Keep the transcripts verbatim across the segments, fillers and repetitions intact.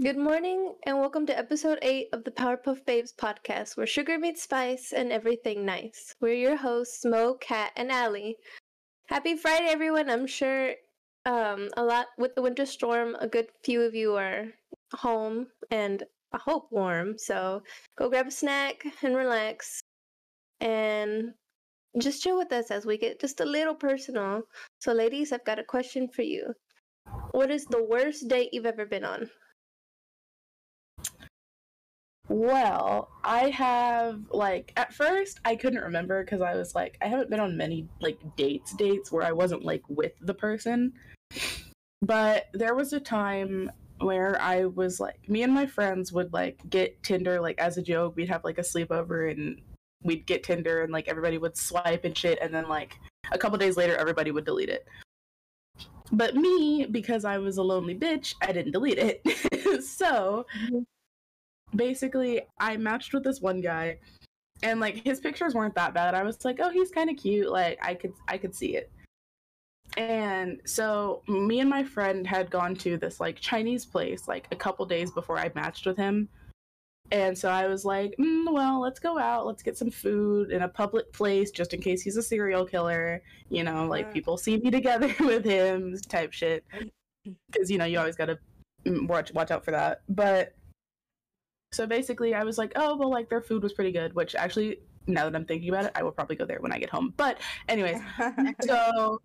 Good morning, and welcome to episode eight of the Powerpuff Babes podcast, where sugar meets spice and everything nice. We're your hosts, Mo, Kat, and Allie. Happy Friday, everyone. I'm sure um, a lot with the winter storm, a good few of you are home and I hope warm. So go grab a snack and relax and just chill with us as we get just a little personal. So, ladies, I've got a question for you. What is the worst date you've ever been on? Well, I have, like, at first, I couldn't remember because I was, like, I haven't been on many, like, dates, dates where I wasn't, like, with the person. But there was a time where I was, like, me and my friends would, like, get Tinder, like, as a joke. We'd have, like, a sleepover, and we'd get Tinder, and, like, everybody would swipe and shit, and then, like, a couple days later, everybody would delete it. But me, because I was a lonely bitch, I didn't delete it. So... basically, I matched with this one guy, and, like, his pictures weren't that bad. I was like, oh, he's kind of cute. Like, I could I could see it. And so me and my friend had gone to this, like, Chinese place, like, a couple days before I matched with him. And so I was like, mm, well, let's go out. Let's get some food in a public place just in case he's a serial killer. You know, like, yeah. People see me together with him type shit. Because, you know, you always got to watch watch out for that. But... so basically, I was like, oh, well, like, their food was pretty good, which actually, now that I'm thinking about it, I will probably go there when I get home. But anyways, so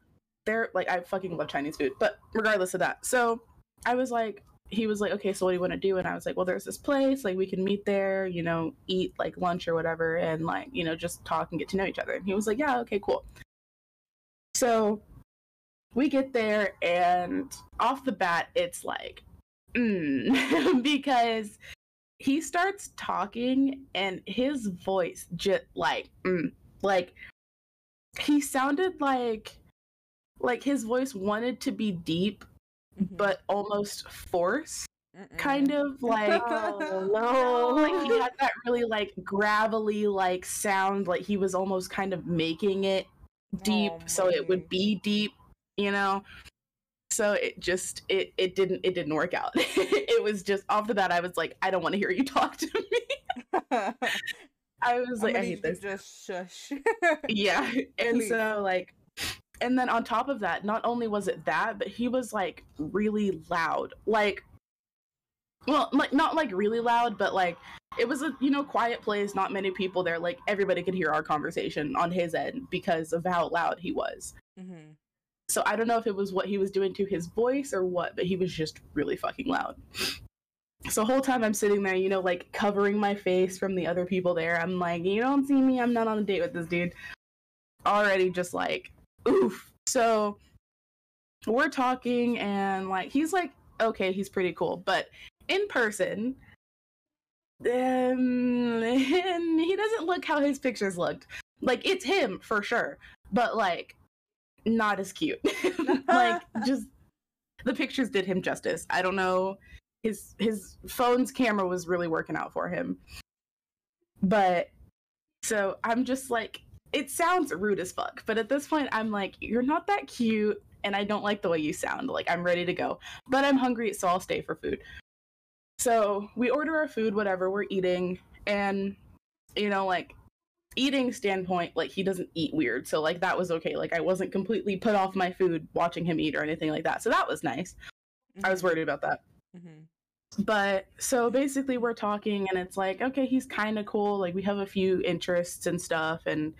they're like, I fucking love Chinese food, but regardless of that. So I was like, he was like, okay, so what do you want to do? And I was like, well, there's this place, like, we can meet there, you know, eat, like, lunch or whatever, and, like, you know, just talk and get to know each other. And he was like, yeah, okay, cool. So we get there, and off the bat, it's like, mm, because... he starts talking, and his voice just like, mm, like he sounded like, like his voice wanted to be deep, mm-hmm. but almost forced, Mm-mm. kind of like, oh, no, like he had that really like gravelly like sound, like he was almost kind of making it deep, oh, so it would be deep, you know. So it just, it, it didn't, it didn't work out. It was just off the bat. I was like, I don't want to hear you talk to me. I was like, I hate this. Just shush. Yeah. And please. So like, and then on top of that, not only was it that, but he was like really loud, like, well, like not like really loud, but like it was a, you know, quiet place. Not many people there. Like everybody could hear our conversation on his end because of how loud he was. Mm-hmm. So I don't know if it was what he was doing to his voice or what, but he was just really fucking loud. So the whole time I'm sitting there, you know, like covering my face from the other people there. I'm like, you don't see me. I'm not on a date with this dude. Already just like, oof. So we're talking and like, he's like, okay, he's pretty cool. But in person, um, and he doesn't look how his pictures looked. Like it's him for sure. But like, not as cute. Like just the pictures did him justice. I don't know, his his phone's camera was really working out for him. But so I'm just like, it sounds rude as fuck, but at this point I'm like, you're not that cute and I don't like the way you sound. Like I'm ready to go, but I'm hungry, so I'll stay for food. So we order our food, whatever, we're eating, and you know, like eating standpoint, like he doesn't eat weird, so like that was okay. Like I wasn't completely put off my food watching him eat or anything like that, so that was nice. Mm-hmm. I was worried about that. Mm-hmm. But so basically we're talking and it's like, okay, he's kind of cool, like we have a few interests and stuff and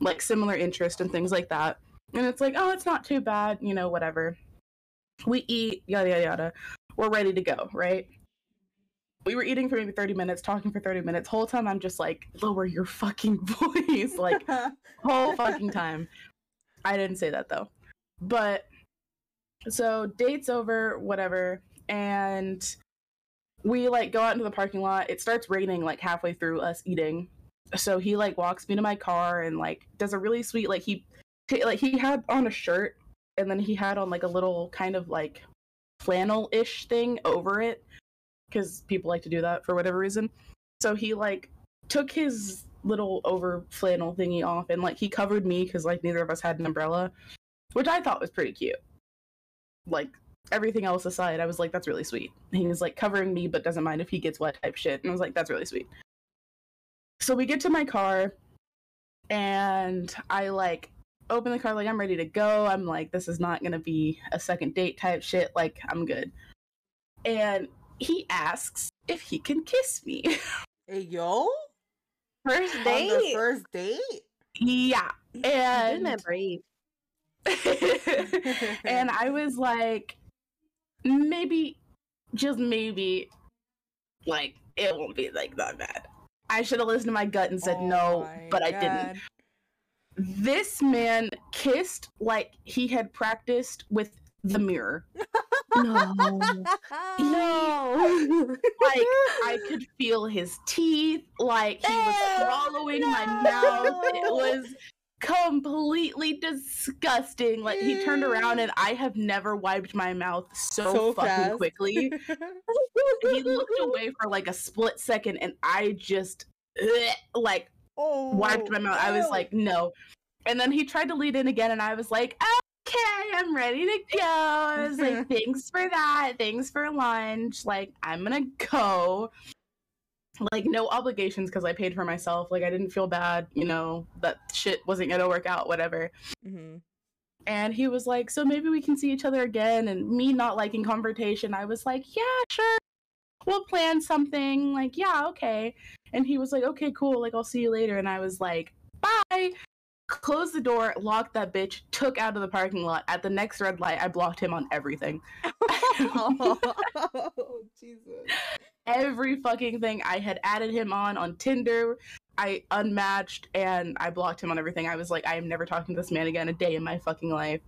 like similar interests and things like that, and it's like, oh, it's not too bad, you know, whatever. We eat, yada yada yada, we're ready to go, right? We were eating for maybe thirty minutes, talking for thirty minutes. Whole time I'm just like, lower your fucking voice. Like, whole fucking time. I didn't say that though. But so date's over, whatever. And we like go out into the parking lot. It starts raining like halfway through us eating. So he like walks me to my car and like does a really sweet, like he, t- like he had on a shirt and then he had on like a little kind of like flannel-ish thing over it, because people like to do that for whatever reason. So he, like, took his little over flannel thingy off, and, like, he covered me because, like, neither of us had an umbrella, which I thought was pretty cute. Like, everything else aside, I was like, that's really sweet. He was like covering me, but doesn't mind if he gets wet type shit. And I was like, that's really sweet. So we get to my car and I like open the car, like I'm ready to go. I'm like, this is not going to be a second date type shit. Like I'm good. And he asks if he can kiss me. Hey, yo. First date. On the first date? Yeah. And isn't that brave? And I was like, maybe, just maybe, like, it won't be like that bad. I should have listened to my gut and said oh no, but God. I didn't. This man kissed like he had practiced with the mirror. No. No. Like, I could feel his teeth. Like, he was swallowing no. my mouth. It was completely disgusting. Like, he turned around and I have never wiped my mouth so, so fucking fast. Quickly. He looked away for like a split second and I just like oh, wiped my mouth. I was like, no. And then he tried to lead in again and I was like, oh, okay, I'm ready to go. I was like, thanks for that. Thanks for lunch. Like, I'm gonna go. Like, no obligations because I paid for myself. Like, I didn't feel bad, you know, that shit wasn't gonna work out, whatever. Mm-hmm. And he was like, so maybe we can see each other again. And me not liking confrontation, I was like, yeah, sure. We'll plan something. Like, yeah, okay. And he was like, okay, cool. Like, I'll see you later. And I was like, bye. Closed the door, locked that bitch, took out of the parking lot. At the next red light, I blocked him on everything. Oh, Jesus. Every fucking thing. I had added him on on Tinder. I unmatched and I blocked him on everything. I was like, I am never talking to this man again a day in my fucking life.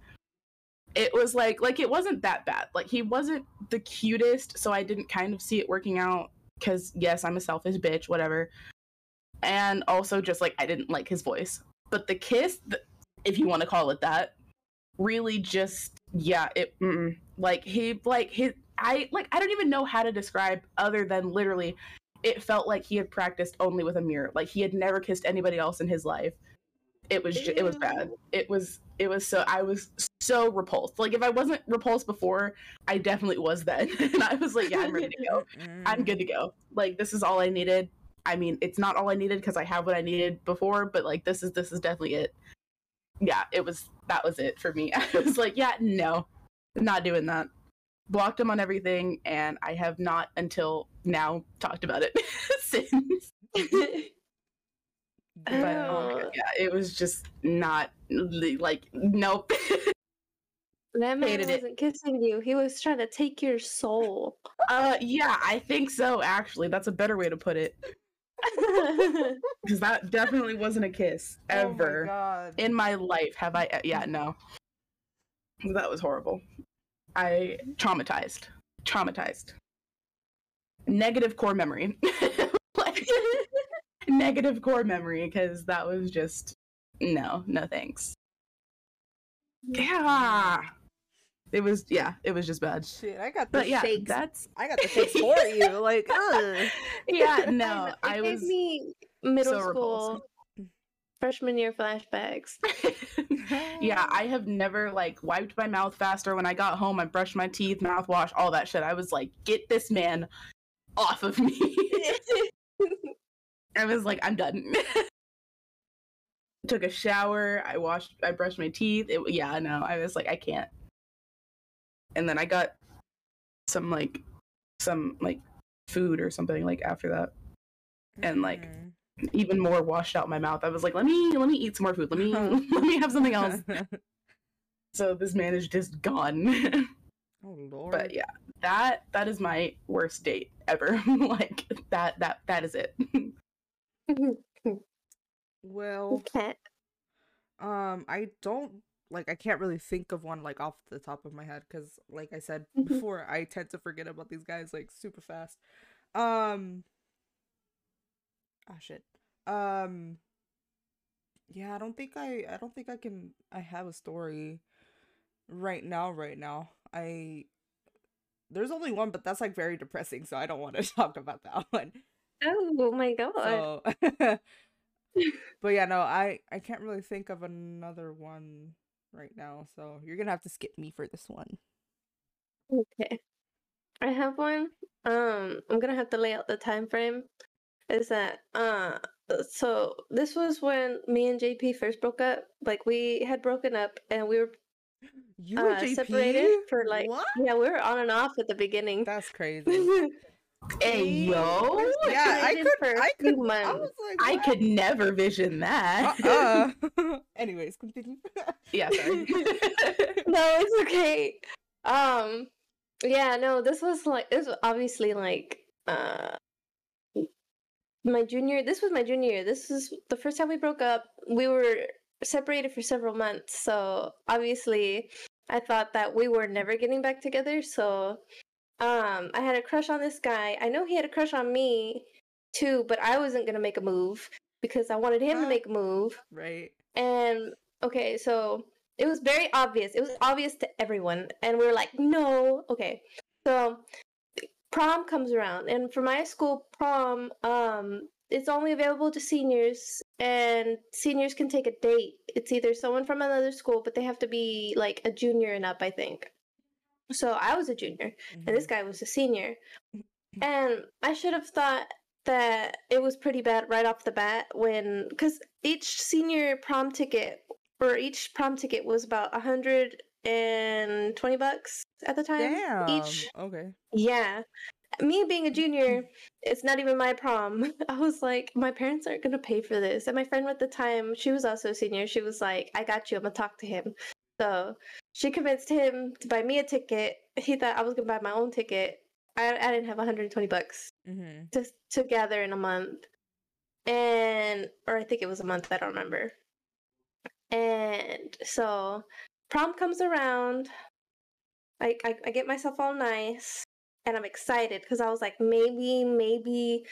It was like, like it wasn't that bad. Like, he wasn't the cutest, so I didn't kind of see it working out because, yes, I'm a selfish bitch, whatever. And also just like, I didn't like his voice. But the kiss, if you want to call it that, really just, yeah, it, mm-mm. like, he, like, his, I, like, I don't even know how to describe other than literally, it felt like he had practiced only with a mirror. Like, he had never kissed anybody else in his life. It was, ju- it was bad. It was, it was so, I was so repulsed. Like, if I wasn't repulsed before, I definitely was then. And I was like, yeah, I'm ready to go. I'm good to go. Like, this is all I needed. I mean, it's not all I needed because I have what I needed before, but like this is this is definitely it. Yeah, it was that was it for me. I was like, yeah, no, not doing that. Blocked him on everything, and I have not until now talked about it since. But oh my God, yeah, it was just not like nope. That man wasn't it. Kissing you. He was trying to take your soul. Uh, yeah, I think so. Actually, that's a better way to put it. Because that definitely wasn't a kiss ever. Oh my God. In my life have I yeah no that was horrible. I traumatized traumatized negative core memory. Like, negative core memory because that was just no no thanks. Yeah, it was yeah it was just bad shit. I got the yeah, shakes that's I got the shakes for you like ugh. Yeah no it I gave was me middle so school repulsed. Freshman year flashbacks. Yeah, I have never like wiped my mouth faster. When I got home, I brushed my teeth, mouthwash, all that shit. I was like, get this man off of me. I was like, I'm done. Took a shower, I washed, I brushed my teeth. It, yeah, no, I was like, I can't. And then I got some, like, some, like, food or something, like, after that. And, like, even more washed out my mouth. I was like, let me, let me eat some more food. Let me, let me have something else. So this man is just gone. Oh, Lord. But, yeah, that, that is my worst date ever. Like, that, that, that is it. Well, okay. um, I don't, like, I can't really think of one, like, off the top of my head, because, like I said before, I tend to forget about these guys, like, super fast. Um, ah, oh, shit. Um, yeah, I don't think I, I don't think I can, I have a story right now, right now. I, there's only one, but that's, like, very depressing, so I don't want to talk about that one. Oh, my God. So, but yeah, no, I, I can't really think of another one right now, so you're gonna have to skip me for this one. Okay. I have one. Um, I'm gonna have to lay out the time frame. Is that uh? So this was when me and J P first broke up. Like we had broken up, and we were you were uh, J P? separated for like what? Yeah, we were on and off at the beginning. That's crazy. Hey yo! Yeah, I could. I could. I, was like, I could never vision that. Uh. Uh-uh. Anyways, continue. Yeah. Sorry. No, it's okay. Um. Yeah. No, this was like this was obviously like uh. my junior. This was my junior year. This is the first time we broke up. We were separated for several months, so obviously, I thought that we were never getting back together. So. Um, I had a crush on this guy. I know he had a crush on me too, but I wasn't gonna make a move because I wanted him uh, to make a move. Right. And okay, so it was very obvious. It was obvious to everyone, and we were like, no, okay. So prom comes around, and for my school prom, um, it's only available to seniors, and seniors can take a date. It's either someone from another school, but they have to be like a junior and up, I think. So I was a junior, and this guy was a senior. And I should have thought that it was pretty bad right off the bat when... Because each senior prom ticket, or each prom ticket was about one hundred twenty bucks at the time. Damn. Each. Okay. Yeah. Me being a junior, it's not even my prom. I was like, my parents aren't going to pay for this. And my friend at the time, she was also a senior. She was like, I got you. I'm going to talk to him. So she convinced him to buy me a ticket. He thought I was going to buy my own ticket. I I didn't have one hundred twenty bucks mm-hmm. to, to gather in a month. And, or I think it was a month, I don't remember. And so prom comes around. I, I, I get myself all nice. And I'm excited because I was like, maybe, maybe,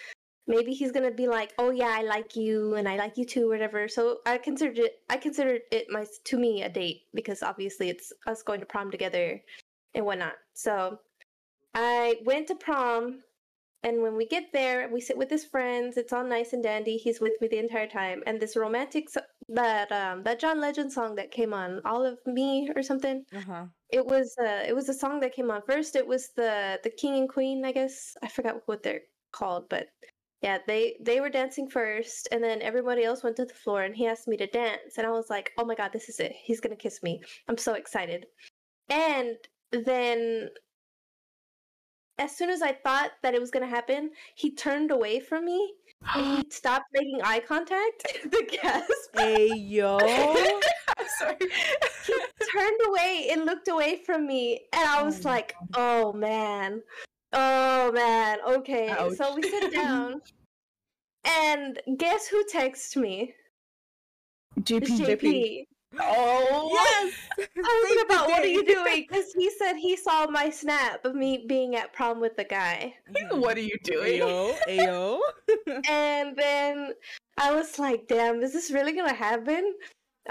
maybe he's going to be like, oh yeah, I like you and I like you too, whatever. So I considered it, I considered it my, to me a date because obviously it's us going to prom together and whatnot. So I went to prom, and when we get there, we sit with his friends. It's all nice and dandy. He's with me the entire time. And this romantic, so- that um, that John Legend song that came on, All of Me or something. Uh-huh. It was uh, it was a song that came on first. It was the, the King and Queen, I guess. I forgot what they're called, but... Yeah, they, they were dancing first, and then everybody else went to the floor, and he asked me to dance. And I was like, oh my god, this is it. He's going to kiss me. I'm so excited. And then as soon as I thought that it was going to happen, he turned away from me, and he stopped making eye contact. The gasp. Hey, yo. I'm sorry. He turned away and looked away from me, and I was like, oh, man. Oh man, okay. Ouch. So we sit down, and guess who texts me? J P. J P. J P. Oh yes. I was about, what are you doing? Because he said he saw my snap of me being at prom with the guy. What are you doing? Ayo, ayo. And then I was like, damn, is this really gonna happen?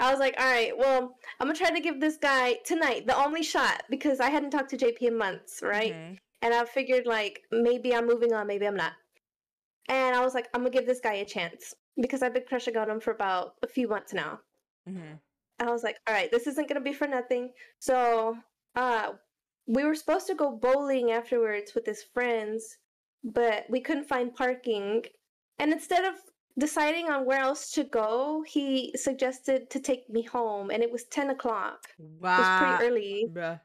I was like, all right, well, I'm gonna try to give this guy tonight the only shot because I hadn't talked to J P in months, right? Mm-hmm. And I figured, like, maybe I'm moving on, maybe I'm not. And I was like, I'm going to give this guy a chance. Because I've been crushing on him for about a few months now. Mm-hmm. And I was like, all right, this isn't going to be for nothing. So uh, we were supposed to go bowling afterwards with his friends. But we couldn't find parking. And instead of deciding on where else to go, he suggested to take me home. And it was ten o'clock. Wow. It was pretty early. Bruh.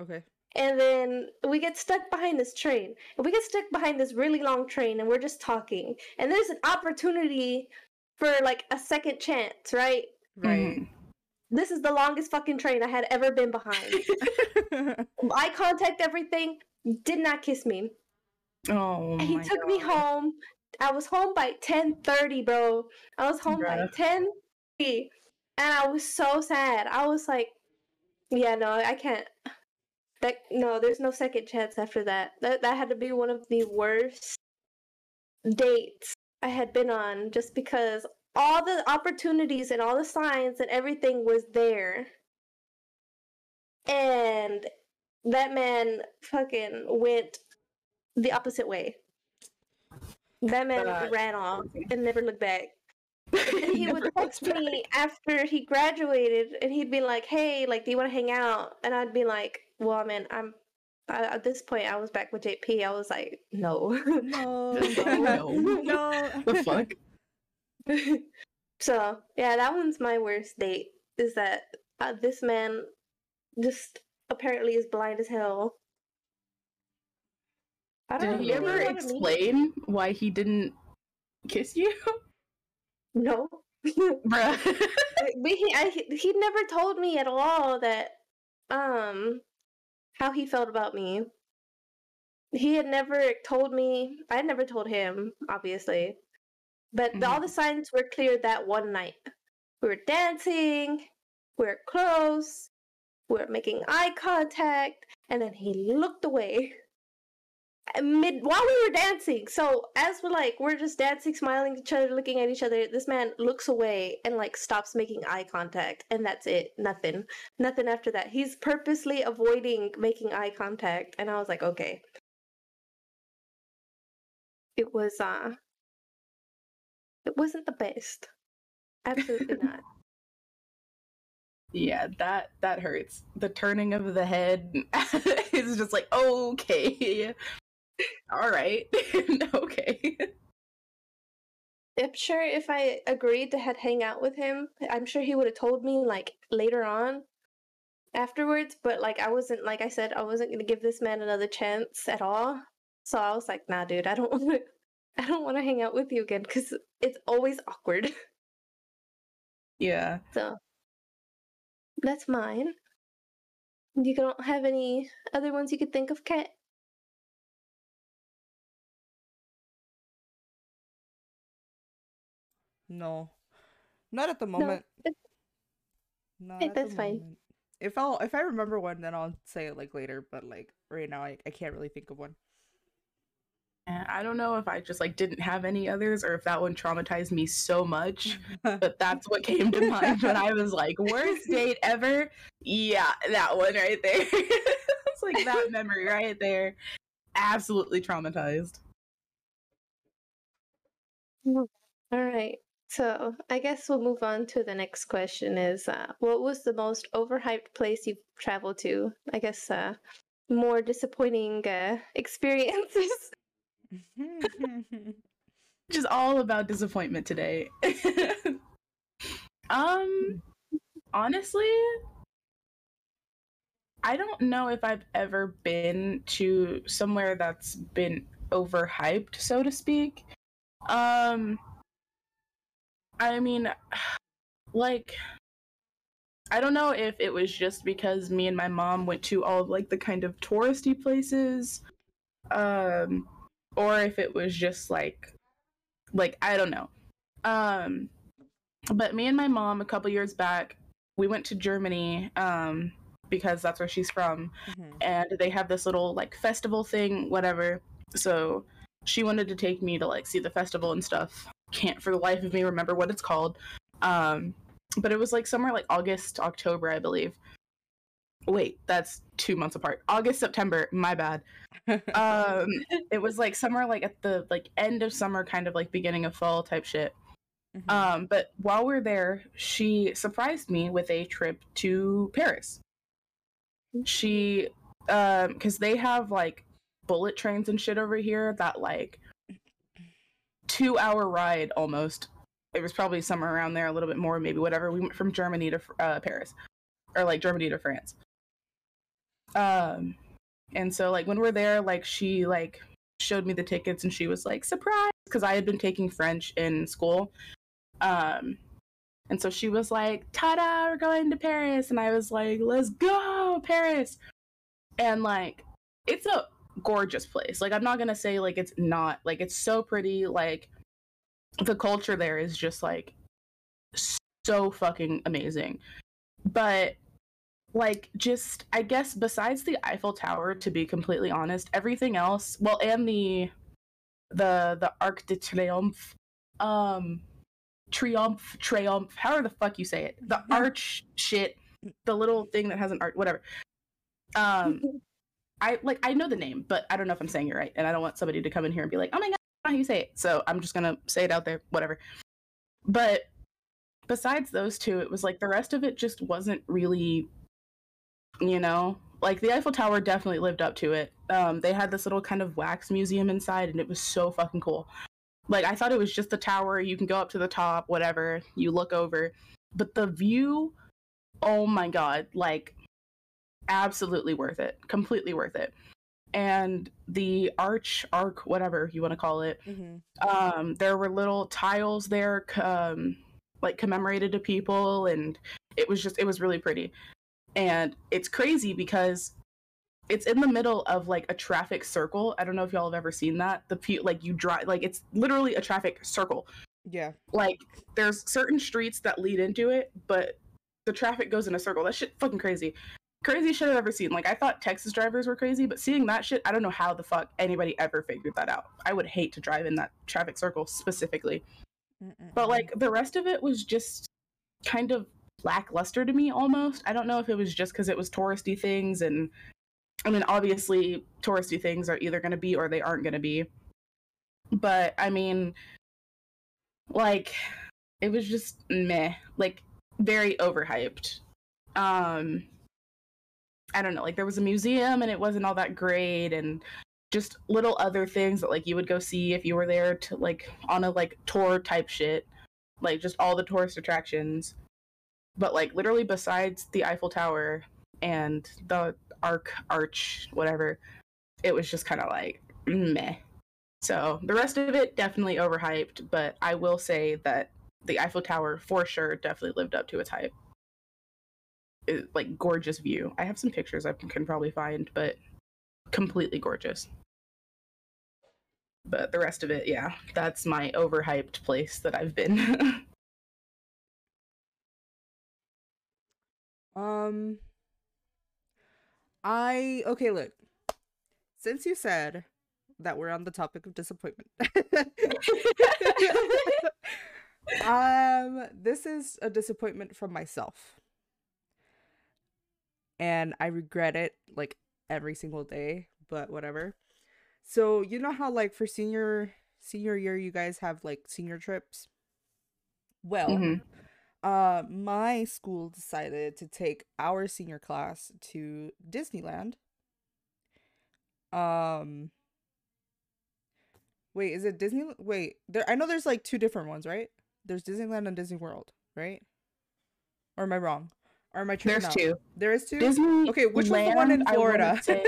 Okay. And then we get stuck behind this train. And we get stuck behind this really long train, and we're just talking. And there's an opportunity for, like, a second chance, right? Right. Mm-hmm. This is the longest fucking train I had ever been behind. Eye contact, everything. Did not kiss me. Oh, He my took God. me home. I was home by ten thirty, bro. I was home Bruh. by ten thirty. And I was so sad. I was like, yeah, no, I can't. That, no, there's no second chance after that. that. That had to be one of the worst dates I had been on just because all the opportunities and all the signs and everything was there. And that man fucking went the opposite way. That man uh, ran off and never looked back. And he would text me after he graduated, and he'd be like, hey, like, do you want to hang out? And I'd be like, well, man, I'm I, at this point, I was back with J P. I was like, no. No. No. No. The fuck? So, yeah, that one's my worst date. Is that uh, this man just apparently is blind as hell. I don't Did he ever explain why he didn't kiss you? No. Bruh. But he, I, he never told me at all that, um... how he felt about me. He had never told me. I had never told him, obviously. But mm-hmm. all the signs were clear that one night. We were dancing. We were close. We were making eye contact. And then he looked away. Mid while we were dancing. So as we're like, we're just dancing, smiling at each other, looking at each other. This man looks away and like stops making eye contact. And that's it. Nothing. Nothing after that. He's purposely avoiding making eye contact. And I was like, okay. It was, uh, it wasn't the best. Absolutely not. Yeah, that, that hurts. The turning of the head is just like, okay. All right. Okay. I'm sure if I agreed to hang out with him, I'm sure he would have told me, like, later on afterwards. But, like, I wasn't, like I said, I wasn't going to give this man another chance at all. So I was like, nah, dude, I don't want to, I don't want to hang out with you again because it's always awkward. Yeah. So that's mine. You don't have any other ones you could think of, Kat? No, not at the moment. No, not that's fine. Moment. If I'll if I remember one, then I'll say it like later. But like right now, I I can't really think of one. I don't know if I just like didn't have any others, or if that one traumatized me so much. But that's what came to mind when I was like, "Worst date ever." Yeah, that one right there. It's like that memory right there, absolutely traumatized. All right. So I guess we'll move on to the next question is, uh, what was the most overhyped place you've traveled to? I guess uh, more disappointing uh, experiences. Just all about disappointment today. um, honestly, I don't know if I've ever been to somewhere that's been overhyped, so to speak. Um... I mean, like, I don't know if it was just because me and my mom went to all of, like, the kind of touristy places, um, or if it was just, like, like, I don't know. Um, but me and my mom, a couple years back, we went to Germany, um, because that's where she's from, mm-hmm. and they have this little, like, festival thing, whatever, so she wanted to take me to, like, see the festival and stuff. Can't for the life of me remember what it's called, um but it was like somewhere like August, October, I believe. Wait, that's two months apart. August, September, my bad. Um it was like somewhere like at the like end of summer, kind of like beginning of fall type shit. Mm-hmm. Um but while we're there, she surprised me with a trip to Paris. She um because they have like bullet trains and shit over here that like two hour ride almost. It was probably somewhere around there, a little bit more, maybe, whatever. We went from Germany to uh, Paris, or like Germany to France. Um, and so like when we're there, like she like showed me the tickets and she was like, surprise, because I had been taking French in school. Um, and so she was like, ta-da, we're going to Paris. And I was like, let's go, Paris. And like, it's a gorgeous place. Like, I'm not gonna say like it's not, like it's so pretty. Like the culture there is just like so fucking amazing. But like, just I guess besides the Eiffel Tower, to be completely honest, everything else, well, and the the the Arc de Triomphe, um Triomphe, Triomphe, however the fuck you say it, the arch shit, the little thing that has an arch, whatever. Um. I like I know the name, but I don't know if I'm saying it right, and I don't want somebody to come in here and be like, "Oh my god, how do you say it?" So I'm just gonna say it out there, whatever. But besides those two, it was like the rest of it just wasn't really, you know, like the Eiffel Tower definitely lived up to it. Um, they had this little kind of wax museum inside, and it was so fucking cool. Like, I thought it was just the tower. You can go up to the top, whatever. You look over. But the view, oh my God, like, absolutely worth it. Completely worth it. And the arch, arc, whatever you want to call it, mm-hmm. um, there were little tiles there, um, like, commemorated to people. And it was just, it was really pretty. And it's crazy because it's in the middle of, like, a traffic circle. I don't know if y'all have ever seen that. The pe- like, you drive, like, it's literally a traffic circle. Yeah. Like, there's certain streets that lead into it, but the traffic goes in a circle. That shit fucking crazy. Crazy shit I've ever seen. Like, I thought Texas drivers were crazy, but seeing that shit, I don't know how the fuck anybody ever figured that out. I would hate to drive in that traffic circle specifically. Mm-mm. But, like, the rest of it was just kind of lackluster to me, almost. I don't know if it was just because it was touristy things, and I mean, obviously, touristy things are either going to be or they aren't going to be. But, I mean, like, it was just meh. Like, very overhyped. Um, I don't know. Like, there was a museum, and it wasn't all that great. And just little other things that, like, you would go see if you were there to, like, on a, like, tour type shit. Like, just all the tourist attractions. But, like, literally besides the Eiffel Tower and the arc, arch, whatever, it was just kind of like, meh. So the rest of it definitely overhyped, but I will say that the Eiffel Tower for sure definitely lived up to its hype. It, like, gorgeous view. I have some pictures I can probably find, but completely gorgeous. But the rest of it, yeah, that's my overhyped place that I've been. um... I, okay, look, since you said that we're on the topic of disappointment, um, this is a disappointment from myself, and I regret it, like, every single day, but whatever. So, you know how, like, for senior, senior year, you guys have, like, senior trips? Well... Mm-hmm. Uh, my school decided to take our senior class to Disneyland. Um, wait, is it Disney? Wait, there. I know there's like two different ones, right? There's Disneyland and Disney World, right? Or am I wrong? Or am I tripping? There's out? two. There is two. Disney. Okay, which Land, was the one in Florida? I, say,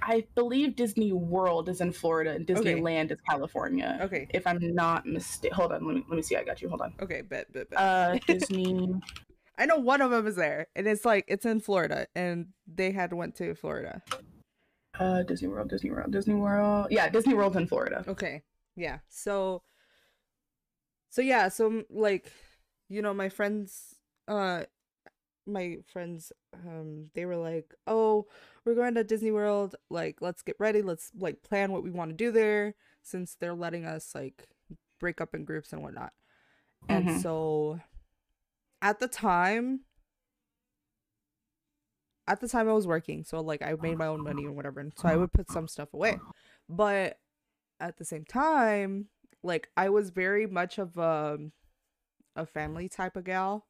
I believe Disney World is in Florida and Disneyland okay. is California. Okay, if I'm not mistaken. Hold on, let me let me see. I got you. Hold on. Okay, bet, bet, bet. Uh, Disney. I know one of them is there, and it's like it's in Florida, and they had went to Florida. Uh, Disney World, Disney World, Disney World. Yeah, Disney World's in Florida. Okay, yeah. So, so yeah, so like, you know, my friends, uh, my friends, um, they were like, oh, we're going to Disney World, like, let's get ready, let's, like, plan what we want to do there, since they're letting us, like, break up in groups and whatnot. Mm-hmm. And so, at the time, at the time I was working, so, like, I made my own money and whatever, and so I would put some stuff away. But at the same time, like, I was very much of a, a family type of gal.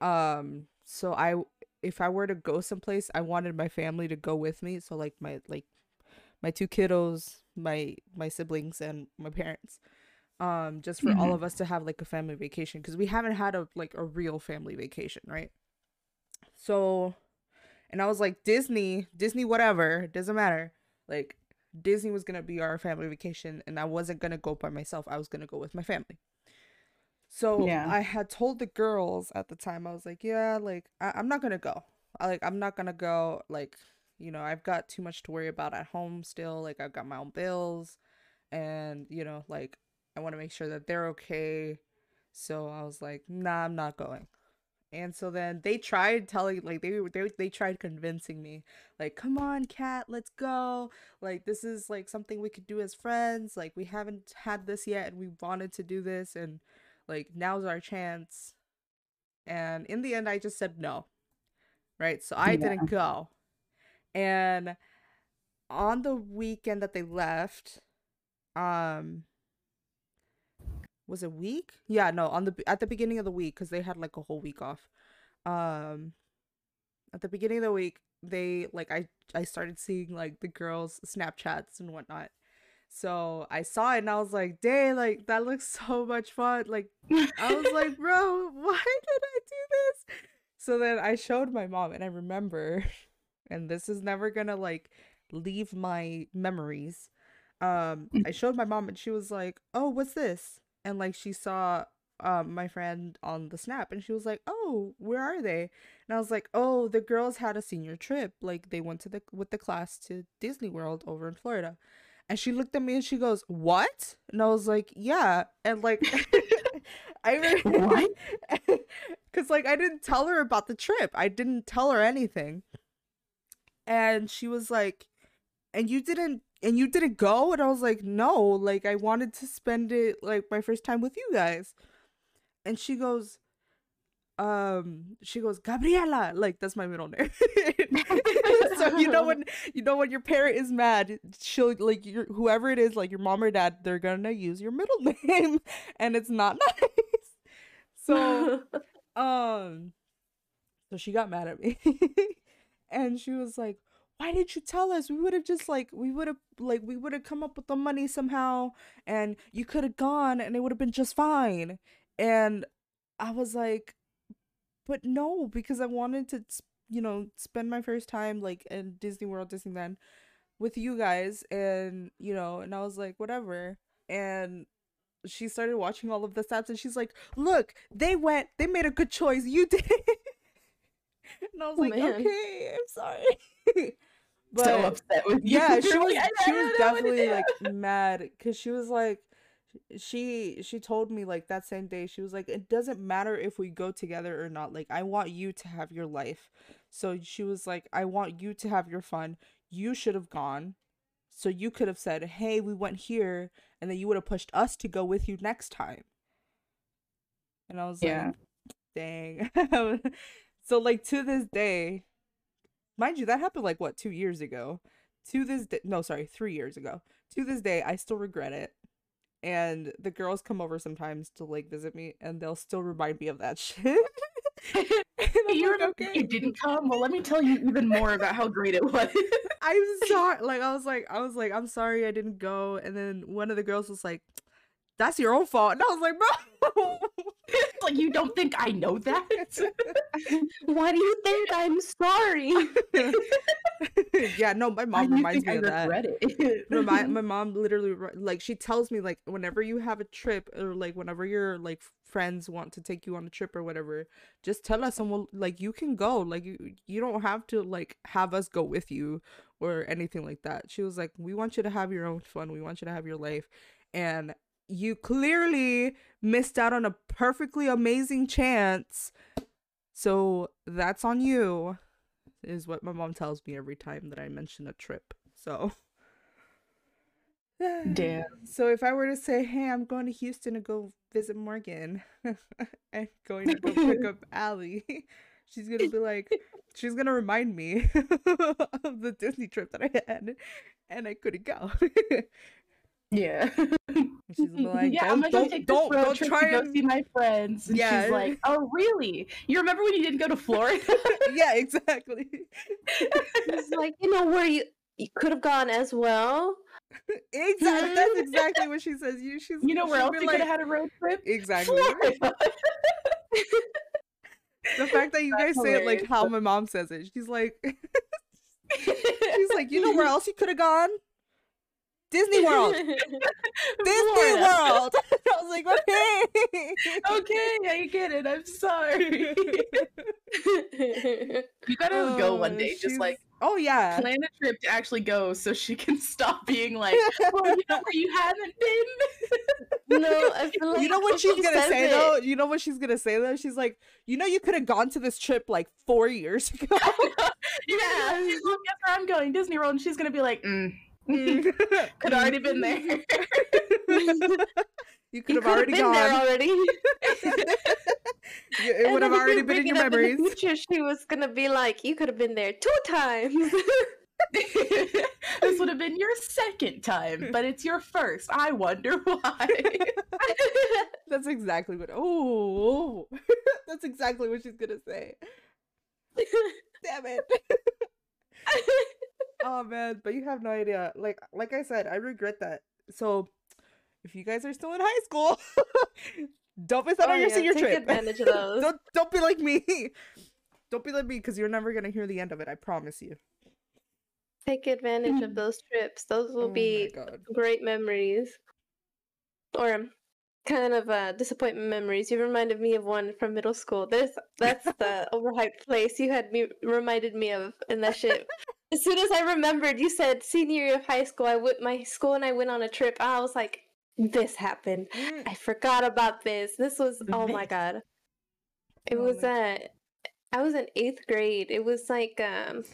Um, so I... If I were to go someplace, I wanted my family to go with me. So, like, my like my two kiddos, my my siblings, and my parents. Um, just for mm-hmm. all of us to have, like, a family vacation. Because we haven't had, a like, a real family vacation, right? So, and I was like, Disney, Disney whatever, doesn't matter. Like, Disney was going to be our family vacation. And I wasn't going to go by myself. I was going to go with my family. So yeah. I had told the girls at the time, I was like, yeah, like, I- I'm not going to go. I, like, I'm not going to go. Like, you know, I've got too much to worry about at home still. Like, I've got my own bills and, you know, like, I want to make sure that they're okay. So I was like, nah, I'm not going. And so then they tried telling, like, they they they tried convincing me, like, come on, Kat, let's go. Like, this is, like, something we could do as friends. Like, we haven't had this yet and we wanted to do this, and like, now's our chance. And in the end, I just said no. Right? So I yeah. didn't go. And on the weekend that they left, um, was it week? Yeah, no, on the at the beginning of the week, because they had, like, a whole week off. Um, at the beginning of the week, they like I I started seeing like the girls' Snapchats and whatnot. So I saw it and I was like, dang, like that looks so much fun. Like I was like, bro, why did I do this? So then I showed my mom, and I remember, and this is never gonna like leave my memories. Um, I showed my mom and she was like, oh, what's this? And like she saw um my friend on the Snap and she was like, oh, where are they? And I was like, oh, the girls had a senior trip. Like they went to the with the class to Disney World over in Florida. And she looked at me and she goes, what? And I was like, yeah. And like, I remember, what? Because like, I didn't tell her about the trip. I didn't tell her anything. And she was like, and you didn't, and you didn't go? And I was like, no, like I wanted to spend it like my first time with you guys. And she goes, um, she goes, Gabriela, like that's my middle name. So you know when you know when your parent is mad, she'll like your whoever it is, like your mom or dad, they're gonna use your middle name, and it's not nice. So, um, so she got mad at me, and she was like, "Why didn't you tell us? We would have just like we would have like we would have come up with the money somehow, and you could have gone, and it would have been just fine." And I was like, "But no, because I wanted to." you know, spend my first time like in Disney World, Disneyland with you guys. And, you know, and I was like, whatever. And she started watching all of the stats and she's like, look, they went, they made a good choice. You did. And I was oh, like, man. Okay, I'm sorry. But so upset with you. Yeah, she was, she was definitely like mad because she was like, she she told me like that same day, she was like, it doesn't matter if we go together or not, like I want you to have your life. So she was like, I want you to have your fun. You should have gone, so you could have said, hey, we went here, and then you would have pushed us to go with you next time. And I was yeah. like, dang. So like to this day, mind you, that happened like what two years ago to this day no sorry three years ago to this day I still regret it. And the girls come over sometimes to like visit me, and they'll still remind me of that shit. You like, remember okay. You didn't come? Well, let me tell you even more about how great it was. I'm sorry. Like I was like I was like I'm sorry I didn't go. And then one of the girls was like, "That's your own fault." And I was like, "Bro, like you don't think I know that? Why do you think I'm sorry?" Yeah, no, my mom reminds me of that. No, my my mom literally like she tells me like whenever you have a trip or like whenever your like friends want to take you on a trip or whatever, just tell us and we'll like you can go. Like you you don't have to like have us go with you or anything like that. She was like, "We want you to have your own fun. We want you to have your life." And you clearly missed out on a perfectly amazing chance, so that's on you, is what my mom tells me every time that I mention a trip. So damn. So if I were to say, hey, I'm going to Houston to go visit Morgan, I'm going to go pick up Allie, she's gonna be like, she's gonna remind me of the Disney trip that I had and I couldn't go. Yeah. She's like, yeah, I'm gonna take this road trip to go see my friends. And yeah. She's like, oh, really? You remember when you didn't go to Florida? Yeah, exactly. She's like, you know where you, you could have gone as well. Exactly. That's exactly what she says. You, she's, you know where else you like, could have had a road trip? Exactly. The fact that you That's guys hilarious. Say it like how my mom says it. She's like, she's like, you know where else you could have gone? Disney World. Disney World. I was like, okay. Okay, I get it. I'm sorry. You gotta oh, go one day. She's... Just like, oh yeah, plan a trip to actually go so she can stop being like, well, you know where you haven't been. No, I feel like you know what she's gonna say it. though? You know what she's gonna say though? She's like, you know you could have gone to this trip like four years ago. Yeah. She's like, yes, I'm going Disney World, and she's gonna be like, mm. Could already been there. You could have already been gone. There already. It would have already been in your memories. In the future, she was gonna be like, "You could have been there two times." This would have been your second time, but it's your first. I wonder why. That's exactly what. Oh, that's exactly what she's gonna say. Damn it. Oh man, but you have no idea. Like, like I said, I regret that. So, if you guys are still in high school, don't miss out oh, on your yeah, senior take trip. Advantage of those. Don't don't be like me. Don't be like me, because you're never gonna hear the end of it. I promise you. Take advantage of those trips. Those will oh be great memories, or kind of uh, disappointment memories. You reminded me of one from middle school. There's that's the overhyped place you had me reminded me of, and that shit. As soon as I remembered, you said senior year of high school, I went my school and I went on a trip. I was like, this happened. I forgot about this. This was oh my god. It was uh I was in eighth grade. It was like um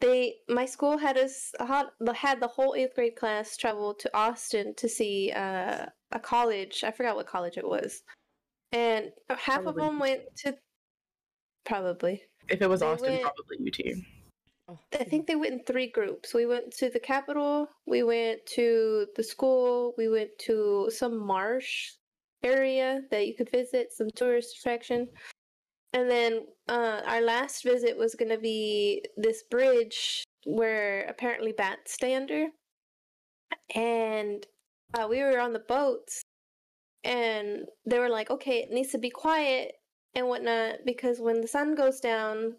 they my school had us had the whole eighth grade class travel to Austin to see uh a college. I forgot what college it was. And half probably. of them went to probably. If it was they Austin, went, probably U T. I think they went in three groups. We went to the Capitol, we went to the school, we went to some marsh area that you could visit, some tourist attraction. And then uh, our last visit was going to be this bridge where apparently bats stand under. And uh, we were on the boats, and they were like, okay, it needs to be quiet and whatnot, because when the sun goes down,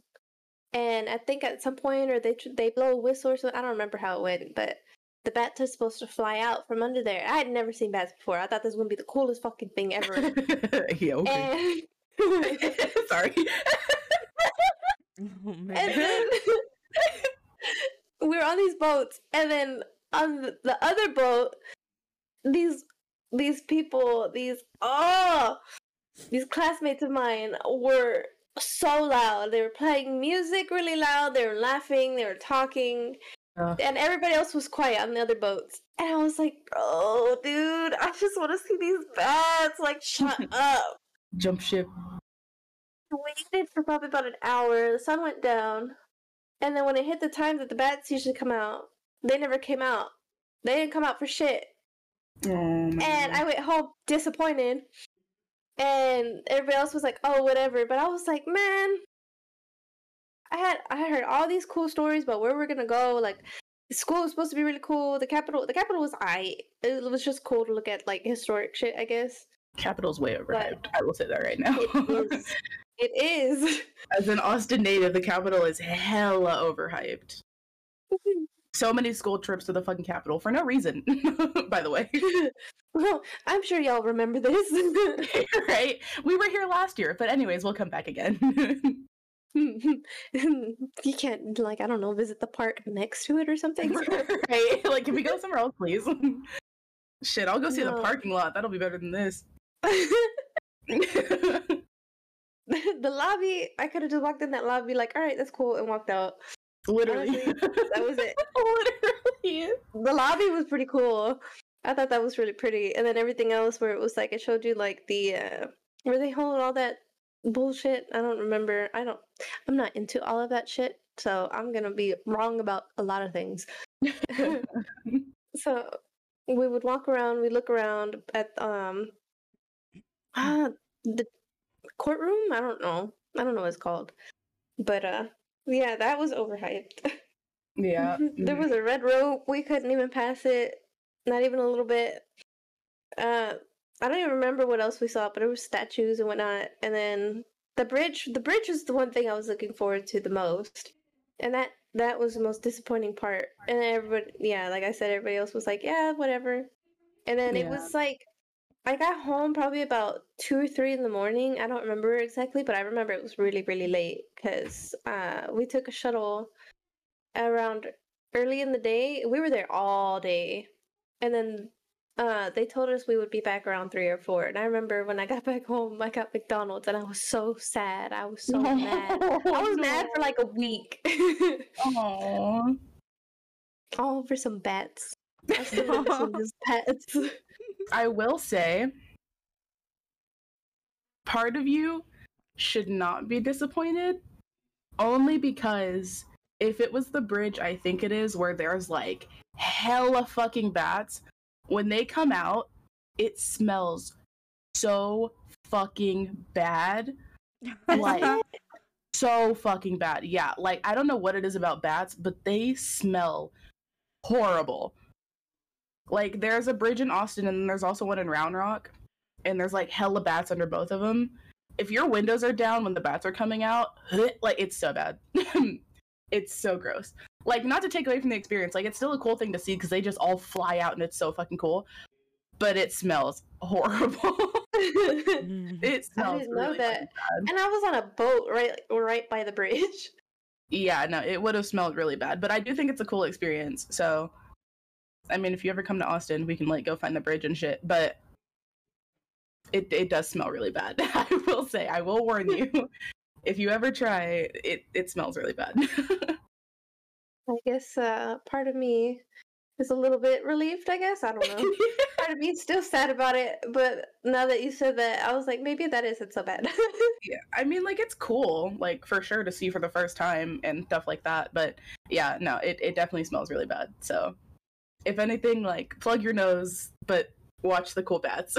and I think at some point, or they they blow a whistle or something. I don't remember how it went, but the bats are supposed to fly out from under there. I had never seen bats before. I thought this was going to be the coolest fucking thing ever. Yeah, okay. And... Sorry. Oh, man. And then we were on these boats, and then on the other boat, these these people, these, oh, these classmates of mine were... so loud. They were playing music really loud. They were laughing. They were talking. Uh, and everybody else was quiet on the other boats. And I was like, bro, dude, I just want to see these bats. Like, shut up. Jump ship. I waited for probably about an hour. The sun went down. And then when it hit the time that the bats usually come out, they never came out. They didn't come out for shit. Oh, and God. I went home disappointed. And everybody else was like, oh, whatever. But I was like, man, I had I heard all these cool stories about where we're going to go. Like, school was supposed to be really cool. The Capitol, the Capitol was aight. It was just cool to look at, like, historic shit, I guess. Capitol's way overhyped. But I will say that right now. It is. It is. As an Austin native, the Capitol is hella overhyped. So many school trips to the fucking Capitol for no reason, by the way. Well, I'm sure y'all remember this. Right? We were here last year, but anyways, we'll come back again. You can't, like, I don't know, visit the park next to it or something? Right? Like, can we go somewhere else, please? Shit, I'll go see no. the parking lot. That'll be better than this. The lobby, I could have just walked in that lobby like, all right, that's cool, and walked out. Literally. Honestly, that was it. Literally. The lobby was pretty cool. I thought that was really pretty. And then everything else where it was like, it showed you like the, uh, where they hold all that bullshit. I don't remember. I don't, I'm not into all of that shit. So I'm going to be wrong about a lot of things. So we would walk around, we look around at um uh, the courtroom. I don't know. I don't know what it's called. But, uh, yeah, that was overhyped. Yeah. There was a red rope. We couldn't even pass it. Not even a little bit. Uh, I don't even remember what else we saw, but it was statues and whatnot. And then the bridge. The bridge was the one thing I was looking forward to the most. And that, that was the most disappointing part. And then everybody, yeah, like I said, everybody else was like, yeah, whatever. And then yeah. It was like, I got home probably about two or three in the morning. I don't remember exactly, but I remember it was really, really late because uh, we took a shuttle around early in the day. We were there all day. And then uh, they told us we would be back around three or four. And I remember when I got back home, I got McDonald's, and I was so sad. I was so mad. I was mad for like a week. Aww. All for some bats. I still some bats. I will say, part of you should not be disappointed, only because if it was the bridge, I think it is, where there's like hella fucking bats, when they come out, it smells so fucking bad. Like, so fucking bad. Yeah, like, I don't know what it is about bats, but they smell horrible. Like, there's a bridge in Austin, and then there's also one in Round Rock, and there's, like, hella bats under both of them. If your windows are down when the bats are coming out, like, it's so bad. It's so gross. Like, not to take away from the experience, like, it's still a cool thing to see because they just all fly out, and it's so fucking cool. But it smells horrible. It smells I didn't really know that. Bad. And I was on a boat right right by the bridge. Yeah, no, it would have smelled really bad. But I do think it's a cool experience. So, I mean, if you ever come to Austin, we can, like, go find the bridge and shit. But it it does smell really bad. I will say, I will warn you. If you ever try, it, it smells really bad. I guess uh, part of me is a little bit relieved, I guess. I don't know. Part of me is still sad about it, but now that you said that, I was like, maybe that isn't so bad. Yeah, I mean, like, it's cool, like, for sure to see for the first time and stuff like that, but yeah, no, it, it definitely smells really bad. So, if anything, like, plug your nose, but watch the cool bats.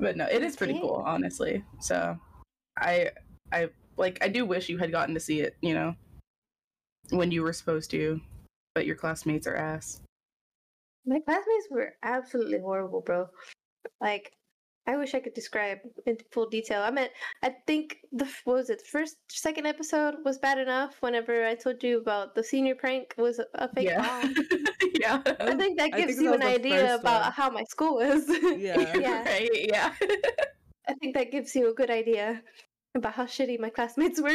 But no, it is pretty okay. cool, honestly. So, I, I, like, I do wish you had gotten to see it, you know, when you were supposed to. But your classmates are ass. My classmates were absolutely horrible, bro. Like, I wish I could describe in full detail. I mean, I think the what was it? First, second episode was bad enough. Whenever I told you about the senior prank was a fake bomb. Yeah. Yeah. I think that gives think you that an idea about one. How my school is. Yeah. Yeah. Right? Yeah. I think that gives you a good idea about how shitty my classmates were.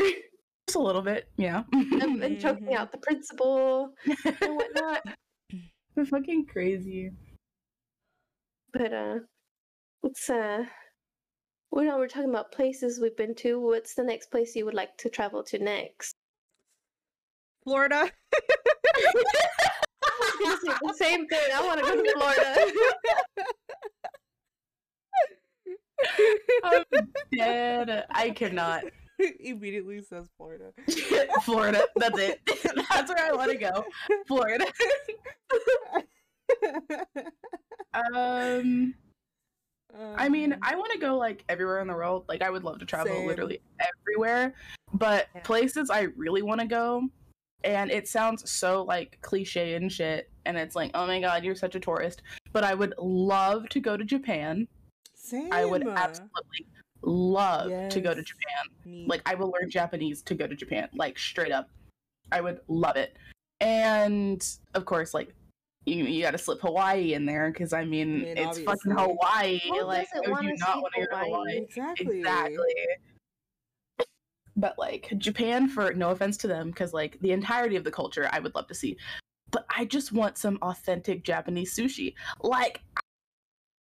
Just a little bit, yeah. And, and choking out the principal and whatnot. They're fucking crazy. But, uh, it's, uh, we know we're talking about places we've been to. What's the next place you would like to travel to next? Florida. The same thing. I want to go to Florida. I'm dead. I cannot. Immediately says Florida. Florida. That's it. That's where I want to go. Florida. um, um, I mean, I want to go, like, everywhere in the world. Like, I would love to travel same. Literally everywhere. But yeah. Places I really want to go, and it sounds so, like, cliche and shit, and it's like, oh my god, you're such a tourist. But I would love to go to Japan. Same. I would absolutely love yes. to go to Japan. Me. Like, I will learn Japanese to go to Japan, like, straight up. I would love it. And of course, like, you you gotta slip Hawaii in there, because I mean, I mean it's obviously. Fucking Hawaii. Well, like, I do not want to go to Hawaii. Exactly. exactly. But, like, Japan, for no offense to them, because, like, the entirety of the culture I would love to see. But I just want some authentic Japanese sushi. Like,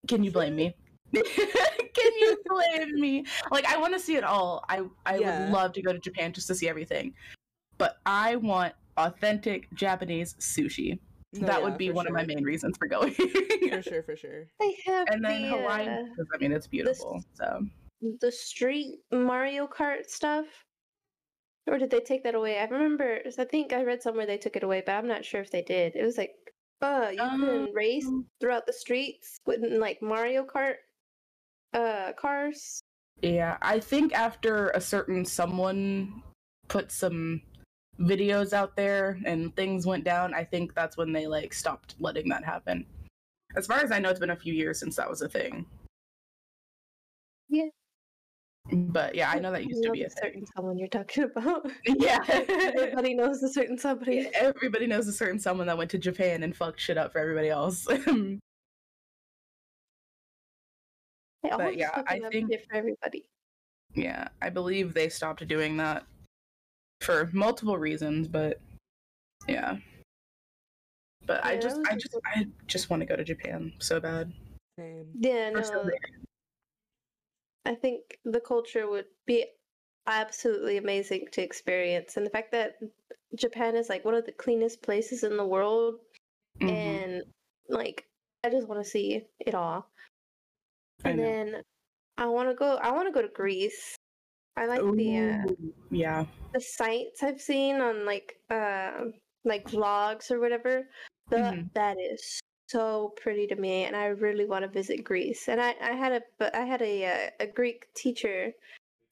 can you blame me? Can you blame me? Like, I want to see it all. I, I yeah. would love to go to Japan just to see everything. But I want authentic Japanese sushi. No, that yeah, would be one sure. of my main reasons for going. For sure, for sure. I have and then the, Hawaii, because, I mean, it's beautiful. The, so the street Mario Kart stuff? Or did they take that away? I remember, I think I read somewhere they took it away, but I'm not sure if they did. It was like, uh, you um, can race throughout the streets with, like, Mario Kart. Uh, cars. Yeah, I think after a certain someone put some videos out there and things went down, I think that's when they, like, stopped letting that happen. As far as I know, it's been a few years since that was a thing. Yeah. But yeah, I know that used to be a thing. Certain someone you're talking about. Yeah. Everybody knows a certain somebody. Yeah, everybody knows a certain someone that went to Japan and fucked shit up for everybody else. They but yeah, I think for everybody. Yeah, I believe they stopped doing that for multiple reasons, but yeah. But yeah, I just, I just, I just want to go to Japan so bad. Same. Yeah, no. So I think the culture would be absolutely amazing to experience, and the fact that Japan is, like, one of the cleanest places in the world, mm-hmm. and, like, I just want to see it all. And I then I want to go. I want to go to Greece. I like Ooh, the uh, yeah the sights I've seen on, like, uh, like vlogs or whatever. The, mm-hmm. That is so pretty to me, and I really want to visit Greece. And I, I had a I had a a Greek teacher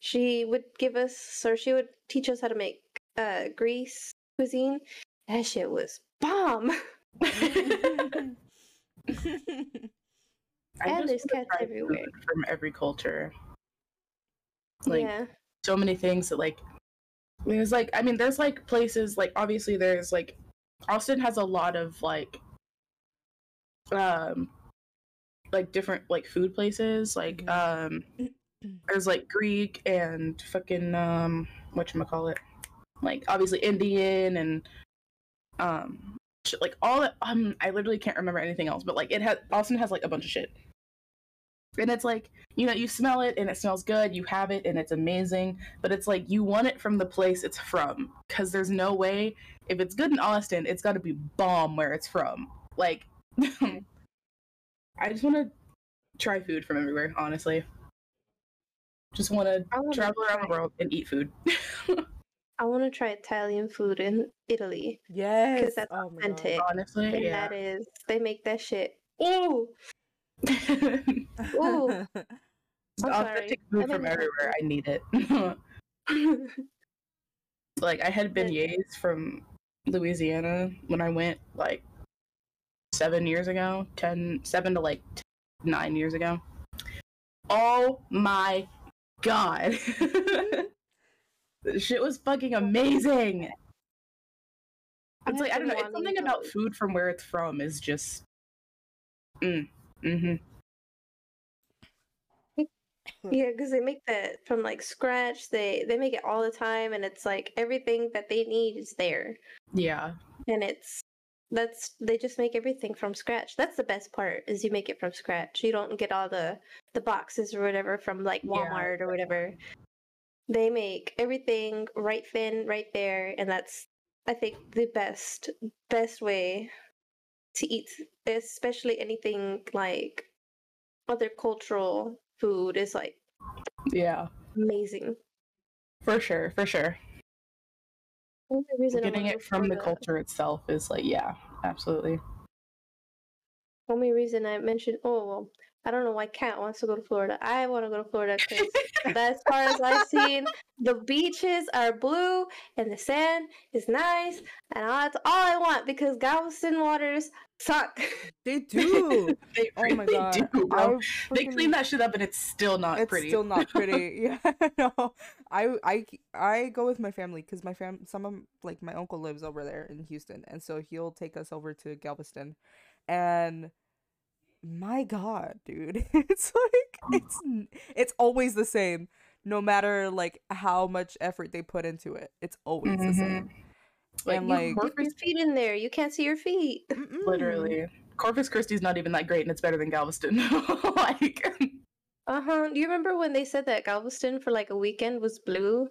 She would give us, or she would teach us how to make uh, Greece cuisine. That shit was bomb. And there's cats everywhere from every culture. Like, yeah. So many things that, like, there's like, I mean, there's like places, like, obviously there's like, Austin has a lot of like, um, like different like food places. Like, um, there's like Greek and fucking, um, whatchamacallit, like obviously Indian and, um, shit, like all that, um, I literally can't remember anything else, but like it has, Austin has like a bunch of shit. And it's like, you know, you smell it and it smells good, you have it and it's amazing, but it's like you want it from the place it's from, because there's no way, if it's good in Austin, it's got to be bomb where it's from. Like, I just want to try food from everywhere, honestly. Just want to travel around the world and eat food. I want to try Italian food in Italy. Yes. Because that's oh authentic. Honestly, and yeah. That is, they make that shit. Ooh! Ooh. I'm authentic sorry. Food from everywhere. I need it. Like, I had beignets from Louisiana when I went like seven years ago, ten, seven to like nine years ago. Oh my god, this shit was fucking amazing. It's like, I don't know. It's something about food from where it's from is just. Mm. Mm-hmm. Yeah, because they make that from like scratch. They they make it all the time, and it's like everything that they need is there. Yeah, and it's that's they just make everything from scratch. That's the best part, is you make it from scratch. You don't get all the the boxes or whatever from like Walmart yeah. or whatever. They make everything right then, right there, and that's, I think, the best best way to eat, especially anything like other cultural food, is like yeah amazing for sure for sure the getting it from the culture itself is like yeah absolutely only reason I mentioned oh well I don't know why Kat wants to go to Florida. I want to go to Florida because as far as I've seen, the beaches are blue and the sand is nice, and all, that's all I want, because Galveston waters suck. They do. they oh my god. Do, bro. They clean that shit up and it's still not it's pretty. It's still not pretty. Yeah, no. I I I go with my family because my fam some of like my uncle lives over there in Houston, and so he'll take us over to Galveston, and. My god, dude, it's like it's it's always the same, no matter like how much effort they put into it. It's always mm-hmm. the same. Like, and, like Corpus- your feet in there, you can't see your feet. Mm-mm. Literally, Corpus Christi's not even that great, and it's better than Galveston. Like, uh huh. Do you remember when they said that Galveston for like a weekend was blue?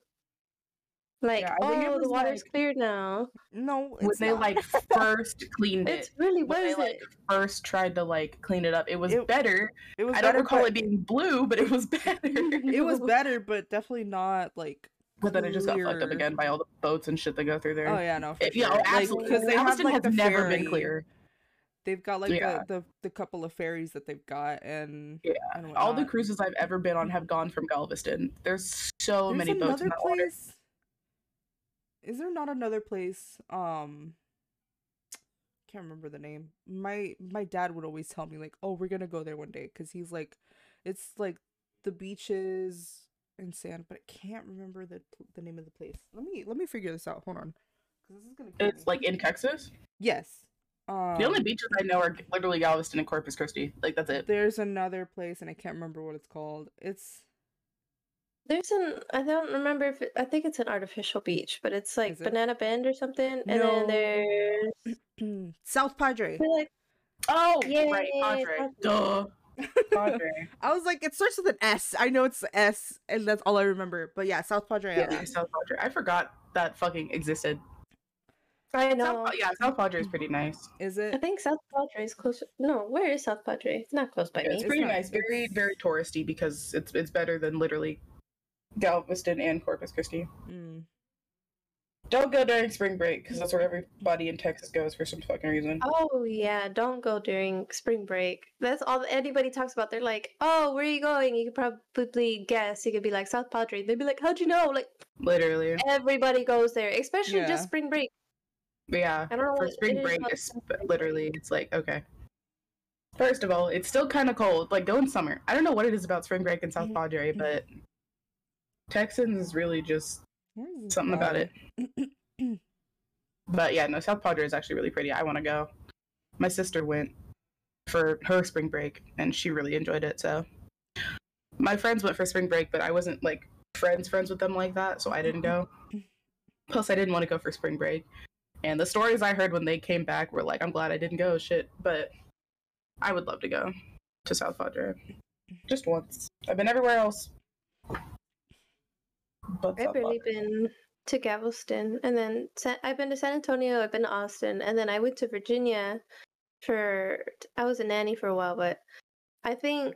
Like, yeah, oh, the water's like, clear now. No, it's when not. They like first cleaned it. It's really what is they, it? Like, first tried to like clean it up. It was it, better. It was. I don't better, recall but... it being blue, but it was better. It was better, but definitely not like. But clear. Then it just got fucked up again by all the boats and shit that go through there. Oh yeah, no, for it, sure. Yeah, oh, absolutely. Because like, Galveston like, has the never ferry. Been clear. They've got like yeah. the, the the couple of ferries that they've got, and yeah, and all the cruises I've ever been on have gone from Galveston. There's so There's many boats in that place? Water. Is there not another place? Um, can't remember the name. My my dad would always tell me like, "Oh, we're gonna go there one day," because he's like, "It's like the beaches and sand," but I can't remember the the name of the place. Let me let me figure this out. Hold on, because this is gonna. Kill it's me. Like in Texas. Yes. Um, the only beaches I know are literally Galveston and Corpus Christi. Like that's it. There's another place, and I can't remember what it's called. It's. There's an, I don't remember if, it, I think it's an artificial beach, but it's like it? Banana Bend or something, and no. then there's... South Padre. Like, oh, yay, right, Padre. Duh. Padre. I was like, it starts with an S. I know it's the S, and that's all I remember. But yeah, South Padre. Yeah, yeah. South Padre. I forgot that fucking existed. I know. South, yeah, South Padre is pretty nice. Is it? I think South Padre is close. No, where is South Padre? It's not close by yeah, me. It's pretty it's nice. Not. Very, very touristy, because it's it's better than literally... Galveston and Corpus Christi. Mm. Don't go during spring break, because that's where everybody in Texas goes for some fucking reason. Oh, yeah. Don't go during spring break. That's all anybody talks about. They're like, oh, where are you going? You could probably guess. You could be like, South Padre. They'd be like, how'd you know? Like, literally. Everybody goes there, especially yeah. just spring break. Yeah. I don't know for spring break, it's, literally, it's like, okay. First of all, it's still kind of cold. Like, go in summer. I don't know what it is about spring break in South Padre, but Texans is really just something about it. But yeah, no, South Padre is actually really pretty. I want to go. My sister went for her spring break, and she really enjoyed it. So my friends went for spring break, but I wasn't like friends friends with them like that, so I didn't go. Plus, I didn't want to go for spring break. And the stories I heard when they came back were like, I'm glad I didn't go, shit. But I would love to go to South Padre. Just once. I've been everywhere else. But I've really been to Galveston. And then Sa- I've been to San Antonio. I've been to Austin. And then I went to Virginia for... I was a nanny for a while, but I think...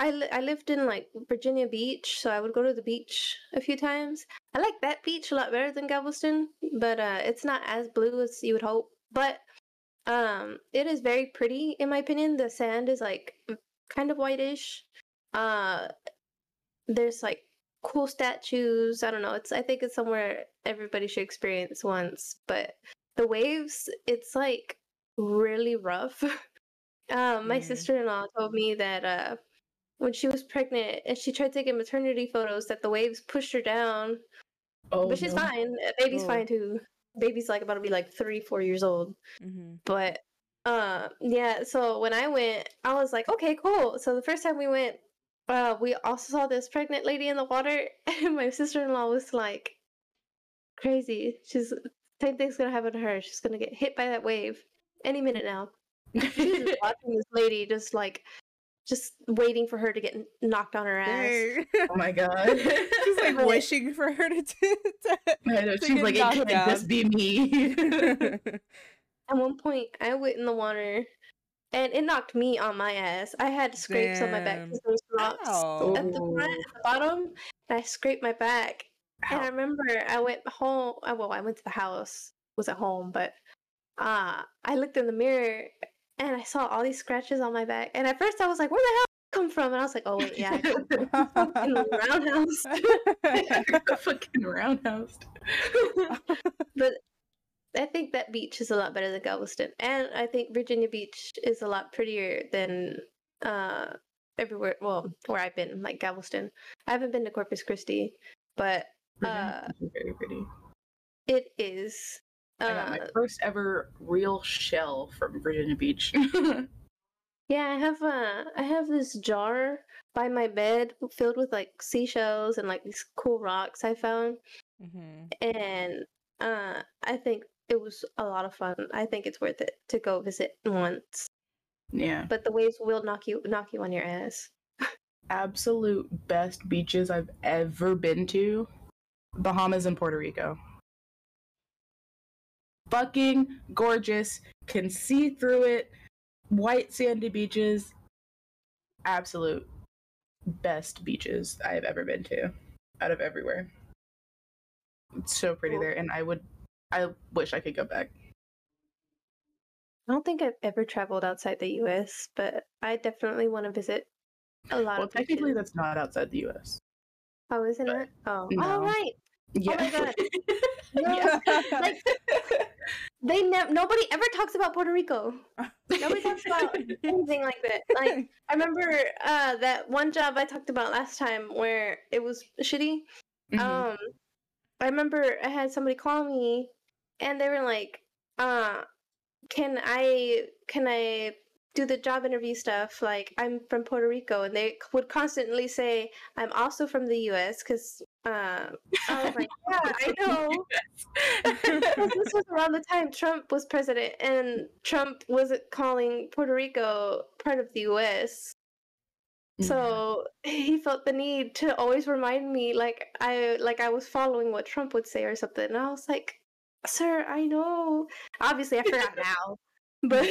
I, li- I lived in, like, Virginia Beach, so I would go to the beach a few times. I like that beach a lot better than Galveston, but uh, it's not as blue as you would hope. But um, it is very pretty, in my opinion. The sand is, like, kind of whitish. Uh, there's, like, cool statues. I don't know. It's I think it's somewhere everybody should experience once. But the waves, it's, like, really rough. um, my mm. sister-in-law told me that... Uh, when she was pregnant and she tried taking maternity photos that the waves pushed her down. Oh, but she's no. fine. Baby's oh. fine too. Baby's like about to be like three, four years old. Mm-hmm. But uh, yeah, so when I went, I was like, okay, cool. So the first time we went, uh, we also saw this pregnant lady in the water. And my sister-in-law was like, crazy. She's, same thing's going to happen to her. She's going to get hit by that wave any minute now. She's watching this lady just like, just waiting for her to get knocked on her ass. Oh my god. She's like wishing for her to do that. I know. She's like, it could just be me. At one point, I went in the water and it knocked me on my ass. I had scrapes Damn. on my back because there was rocks Ow. at the front, at the bottom, and I scraped my back. Ow. And I remember I went home. Well, I went to the house. Was at home, but uh, I looked in the mirror. And I saw all these scratches on my back. And at first I was like, where the hell did I come from? And I was like, oh, wait, yeah. I come from the roundhouse. I fucking roundhouse. But I think that beach is a lot better than Galveston. And I think Virginia Beach is a lot prettier than uh, everywhere, well, where I've been, like Galveston. I haven't been to Corpus Christi, but uh, very pretty. It is. I got my first ever real shell from Virginia Beach. Yeah, I have uh, I have this jar by my bed filled with like seashells and like these cool rocks I found, mm-hmm. and uh, I think it was a lot of fun. I think it's worth it to go visit once. Yeah, but the waves will knock you knock you on your ass. Absolute best beaches I've ever been to: Bahamas and Puerto Rico. Fucking gorgeous, can see through it, white sandy beaches, absolute best beaches I have ever been to, out of everywhere. It's so pretty cool there, and I would, I wish I could go back. I don't think I've ever traveled outside the U S, but I definitely want to visit a lot well, of places. Well, technically that's not outside the U S. Oh, isn't but it? Oh, no. All right. Yeah. Oh my god. No. Yeah. Like, They ne- nobody ever talks about Puerto Rico. Nobody talks about anything like that. Like I remember uh, that one job I talked about last time where it was shitty. Mm-hmm. Um, I remember I had somebody call me, and they were like, uh, "Can I can I do the job interview stuff? Like I'm from Puerto Rico," and they would constantly say, "I'm also from the U S" because. Uh, I was like, yeah, I know. This was around the time Trump was president, and Trump wasn't calling Puerto Rico part of the U S. Mm. So he felt the need to always remind me, like I, like I was following what Trump would say or something. And I was like, "Sir, I know." Obviously, I forgot now. But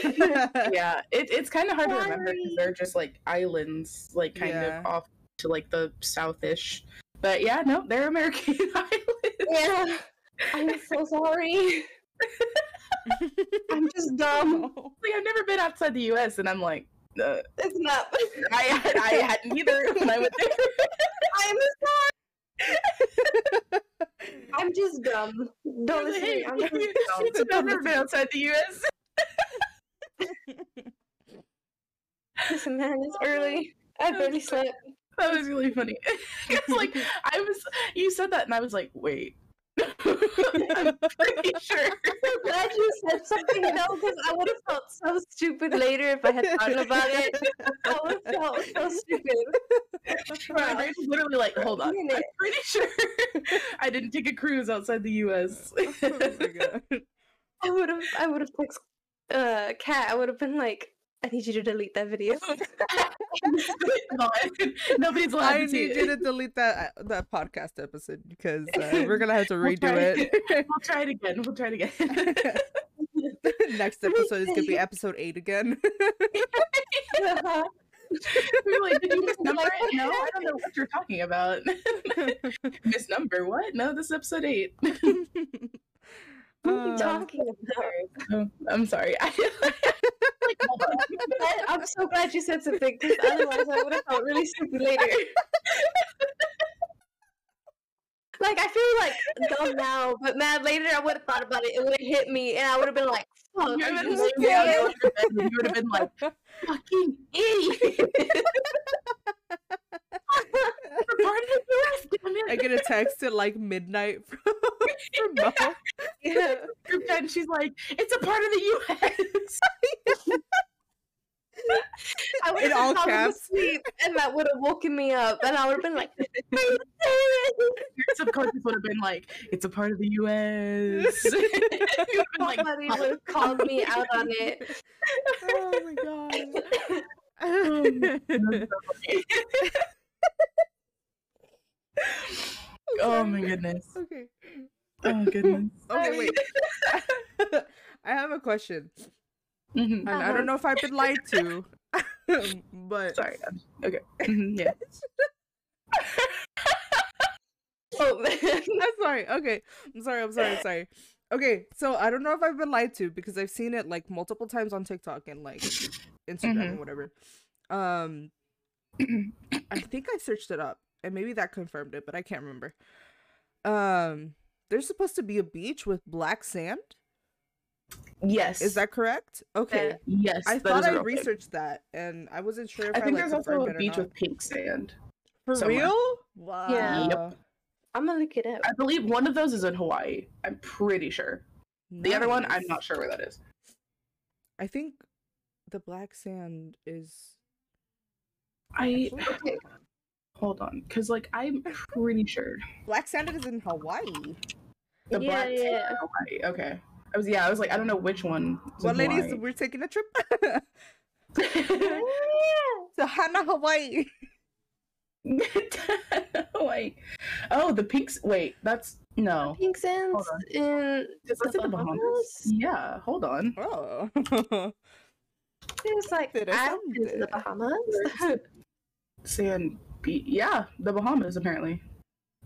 yeah, it, it's kind of hard Sorry. to remember because they're just like islands, like kind yeah. of off to like the southish. But yeah, no, they're American islands. Yeah, I'm so sorry. I'm just dumb. Like, I've never been outside the U S, and I'm like, uh, it's not. I, I hadn't either when I went there. I'm sorry. I'm just dumb. Don't listen to me. I'm just dumb. It's I've never been outside the U S. Listen, man, it's early. I barely slept. That was really funny. It's like, I was, you said that, and I was like, wait. I'm pretty sure. I'm glad you said something else, because I would have felt so stupid later if I had thought about it. I would have felt so stupid. My brain was literally like, hold on. I'm pretty sure I didn't take a cruise outside the U S. Oh my God. I would have, I would have texted uh, Kat. I would have been like, I need you to delete that video. Nobody's lying. I need you to delete that that podcast episode because uh, we're gonna have to redo we'll it. it. We'll try it again. We'll try it again. Next episode is gonna be episode eight again. uh-huh. We're like, did you misnumber it? No, I don't know what you're talking about. Misnumber what? No, this is episode eight. What are you um, talking about? Oh, I'm sorry. I'm so glad you said something, because otherwise I would have felt really stupid later. Like, I feel like dumb now, but man, later I would have thought about it. It would have hit me, and I would have been like, fuck. You would have been like, fucking idiot. I get a text at like midnight from, from Mom. Yeah. And she's like, it's a part of the U S. I would have fallen asleep, and that would have woken me up, and I would have been like, your subconscious would have been like, it's a part of the U S. Somebody would have called me out on it. Oh my God. Oh my God. Oh my goodness. Okay. Oh goodness. Okay, wait. I have a question. Mm-hmm. Uh-huh. I don't know if I've been lied to, but sorry. Okay. Yeah. Oh, I'm sorry. Okay. I'm sorry. I'm sorry. I'm sorry. Okay. So I don't know if I've been lied to, because I've seen it like multiple times on TikTok and like Instagram mm-hmm. and whatever. Um, I think I searched it up, and maybe that confirmed it, but I can't remember. Um, there's supposed to be a beach with black sand. Yes. Is that correct? Okay. Uh, yes. I thought I researched that, and I wasn't sure if I, I think like, there's also a beach with pink sand. For somewhere. Real? Wow. Yeah. Yep. I'm gonna look it up. I believe one of those is in Hawaii. I'm pretty sure. Nice. The other one, I'm not sure where that is. I think the black sand is. I. Okay. Hold on, because like I'm pretty sure black sand is in Hawaii. The yeah, black yeah. sand in Hawaii. Okay. I was yeah, I was like, I don't know which one. Well, ladies, Hawaii. We're taking a trip to Hana, Hawaii. Hawaii. Oh, the pinks. Wait, that's no. The pink sands in. Is this in the Bahamas? Bahamas? Yeah. Hold on. Oh. It was like it I'm in the Bahamas. Sand. Yeah, the Bahamas apparently.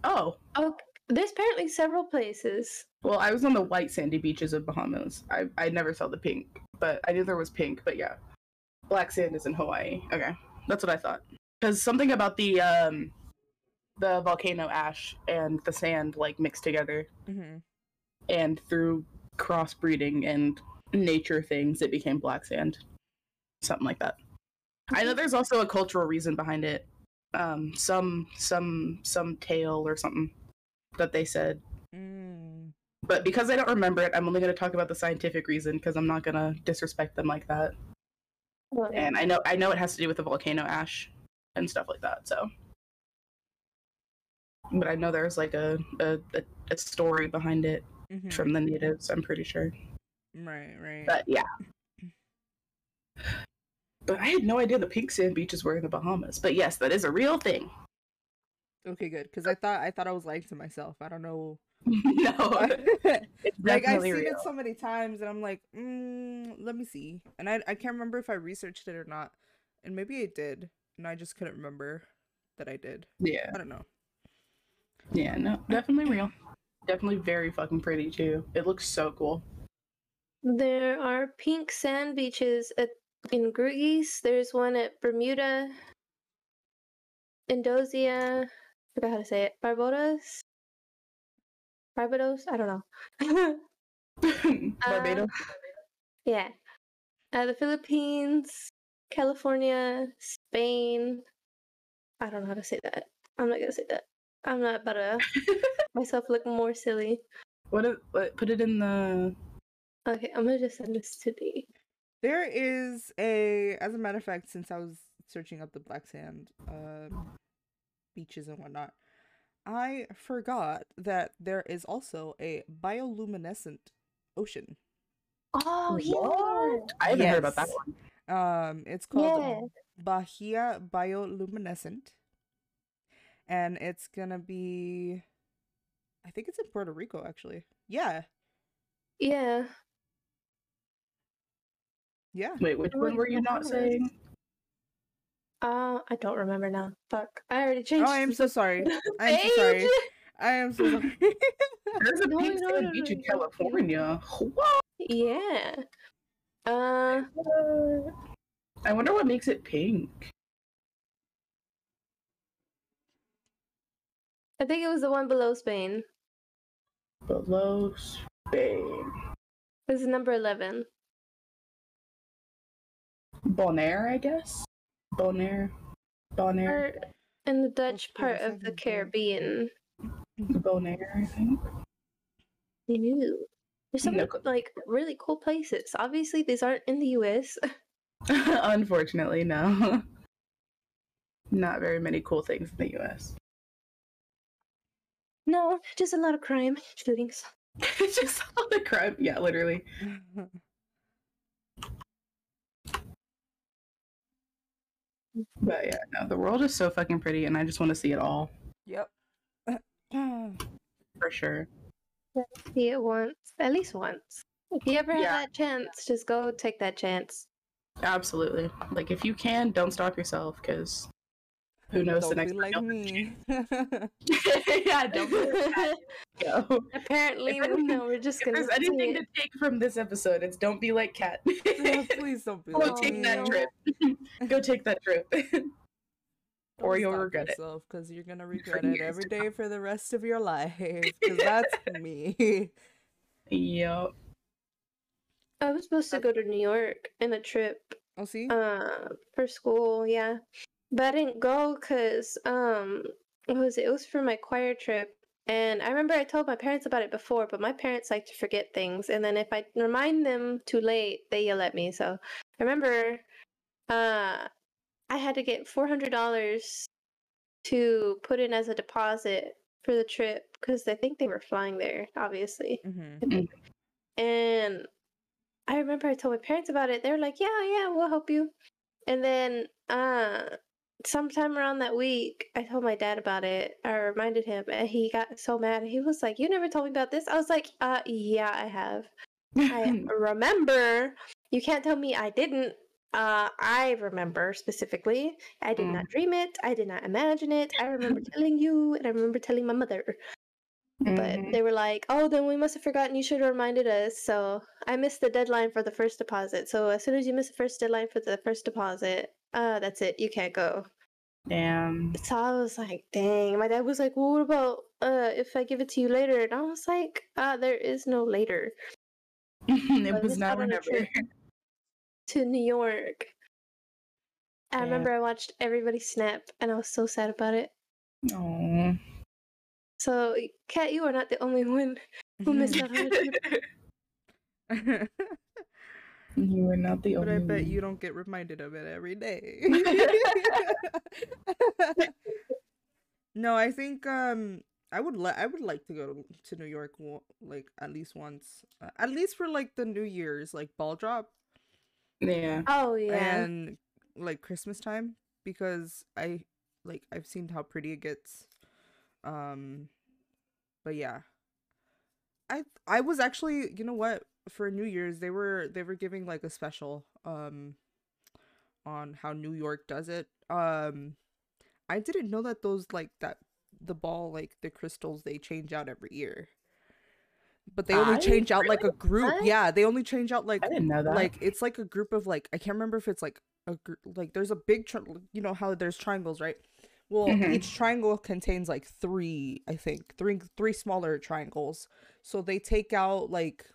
Oh. Oh, there's apparently several places. Well, I was on the white sandy beaches of Bahamas. I I never saw the pink, but I knew there was pink. But yeah, black sand is in Hawaii. Okay, that's what I thought. Because something about the um, the volcano ash and the sand like mixed together, mm-hmm. and through crossbreeding and nature things, it became black sand, something like that. Mm-hmm. I know there's also a cultural reason behind it. Um, some some some tale or something that they said, mm. but because I don't remember it, I'm only going to talk about the scientific reason because I'm not going to disrespect them like that. Well, and I know I know it has to do with the volcano ash and stuff like that. So, but I know there's like a a, a story behind it mm-hmm. from the natives. I'm pretty sure. Right, right. But yeah. But I had no idea the pink sand beaches were in the Bahamas. But yes, that is a real thing. Okay, good. Because I thought I thought I was lying to myself. I don't know. No, it's like I've seen real. It so many times, and I'm like, mm, let me see. And I I can't remember if I researched it or not. And maybe I did, and I just couldn't remember that I did. Yeah, I don't know. Yeah, no, definitely real. Definitely very fucking pretty too. It looks so cool. There are pink sand beaches at in Greece. There's one at Bermuda, Indonesia. I forgot how to say it. Barbados. Barbados. I don't know. Barbados. Uh, yeah. Uh, the Philippines, California, Spain. I don't know how to say that. I'm not gonna say that. I'm not about to myself look more silly. What, if, what? Put it in the. Okay, I'm gonna just send this to D. There is a, as a matter of fact, since I was searching up the black sand uh, beaches and whatnot, I forgot that there is also a bioluminescent ocean. Oh, what? Yeah. I haven't yes. heard about that one. Um, it's called yeah. Bahia Bioluminescent. And it's gonna be, I think it's in Puerto Rico, actually. Yeah. Yeah. Yeah. Wait, which one were you not saying? Uh, I don't remember now. Fuck. I already changed. Oh, I am so sorry. I am so sorry. I am so sorry. There's a pink no, sand no, beach no, in California. What? Yeah. Uh. I wonder what makes it pink. I think it was the one below Spain. Below Spain. This is number eleven. Bonaire, I guess? Bonaire. Bonaire. In the Dutch part of the Caribbean. Bonaire, I think. You knew. There's some, no. like, really cool places. Obviously, these aren't in the U S Unfortunately, no. Not very many cool things in the U S No, just a lot of crime, shootings. Just a lot of crime, yeah, literally. But yeah, no, the world is so fucking pretty, and I just want to see it all. Yep. For sure. See it once, at least once. If you ever have yeah. that chance, just go take that chance. Absolutely. Like, if you can, don't stop yourself, because... Who knows don't the next be like me. Yeah, don't be like Kat. Apparently, no, we're just going to. If there's anything it. to take from this episode, it's don't be like Kat. No, please don't be Go like take me. that trip. Go take that trip. Or you'll regret yourself, it. Because you're going to regret it every day for the rest of your life. Because that's me. Yep. I was supposed to go to New York in a trip. Oh, see? Uh, for school, yeah. But I didn't go because, um, what was it? It was for my choir trip. And I remember I told my parents about it before, but my parents like to forget things. And then if I remind them too late, they yell at me. So I remember uh, I had to get four hundred dollars to put in as a deposit for the trip because I think they were flying there, obviously. Mm-hmm. And I remember I told my parents about it. They were like, yeah, yeah, we'll help you. And then, uh, sometime around that week, I told my dad about it. I reminded him, and he got so mad. He was like, "You never told me about this." I was like, "Uh, yeah, I have. I remember. You can't tell me I didn't. Uh, I remember specifically. I did mm. not dream it. I did not imagine it. I remember telling you, and I remember telling my mother." Mm-hmm. But they were like, "Oh, then we must have forgotten. You should have reminded us." So I missed the deadline for the first deposit. So as soon as you miss the first deadline for the first deposit, uh, that's it. You can't go. Damn. So I was like, "Dang." My dad was like, "Well, what about uh, if I give it to you later?" And I was like, "Ah, uh, there is no later." It so was not whenever. To New York. I yeah. remember I watched everybody snap, and I was so sad about it. Oh. So, Kat, you are not the only one who missed out on it. You are not the but only one. But I bet you don't get reminded of it every day. No, I think um, I would li- I would like to go to, to New York like at least once, uh, at least for like the New Year's like ball drop. Yeah. Oh yeah. And like Christmas time, because I like I've seen how pretty it gets. Um, but yeah, I I was actually, you know what, for New Year's they were they were giving like a special um on how New York does it. Um, I didn't know that those like that the ball like the crystals they change out every year. But they only I change out really? like a group. What? Yeah, they only change out like I didn't know that. Like it's like a group of like I can't remember if it's like a group like there's a big tri- you know how there's triangles, right? Well, mm-hmm. each triangle contains like three, I think, three three smaller triangles. So they take out like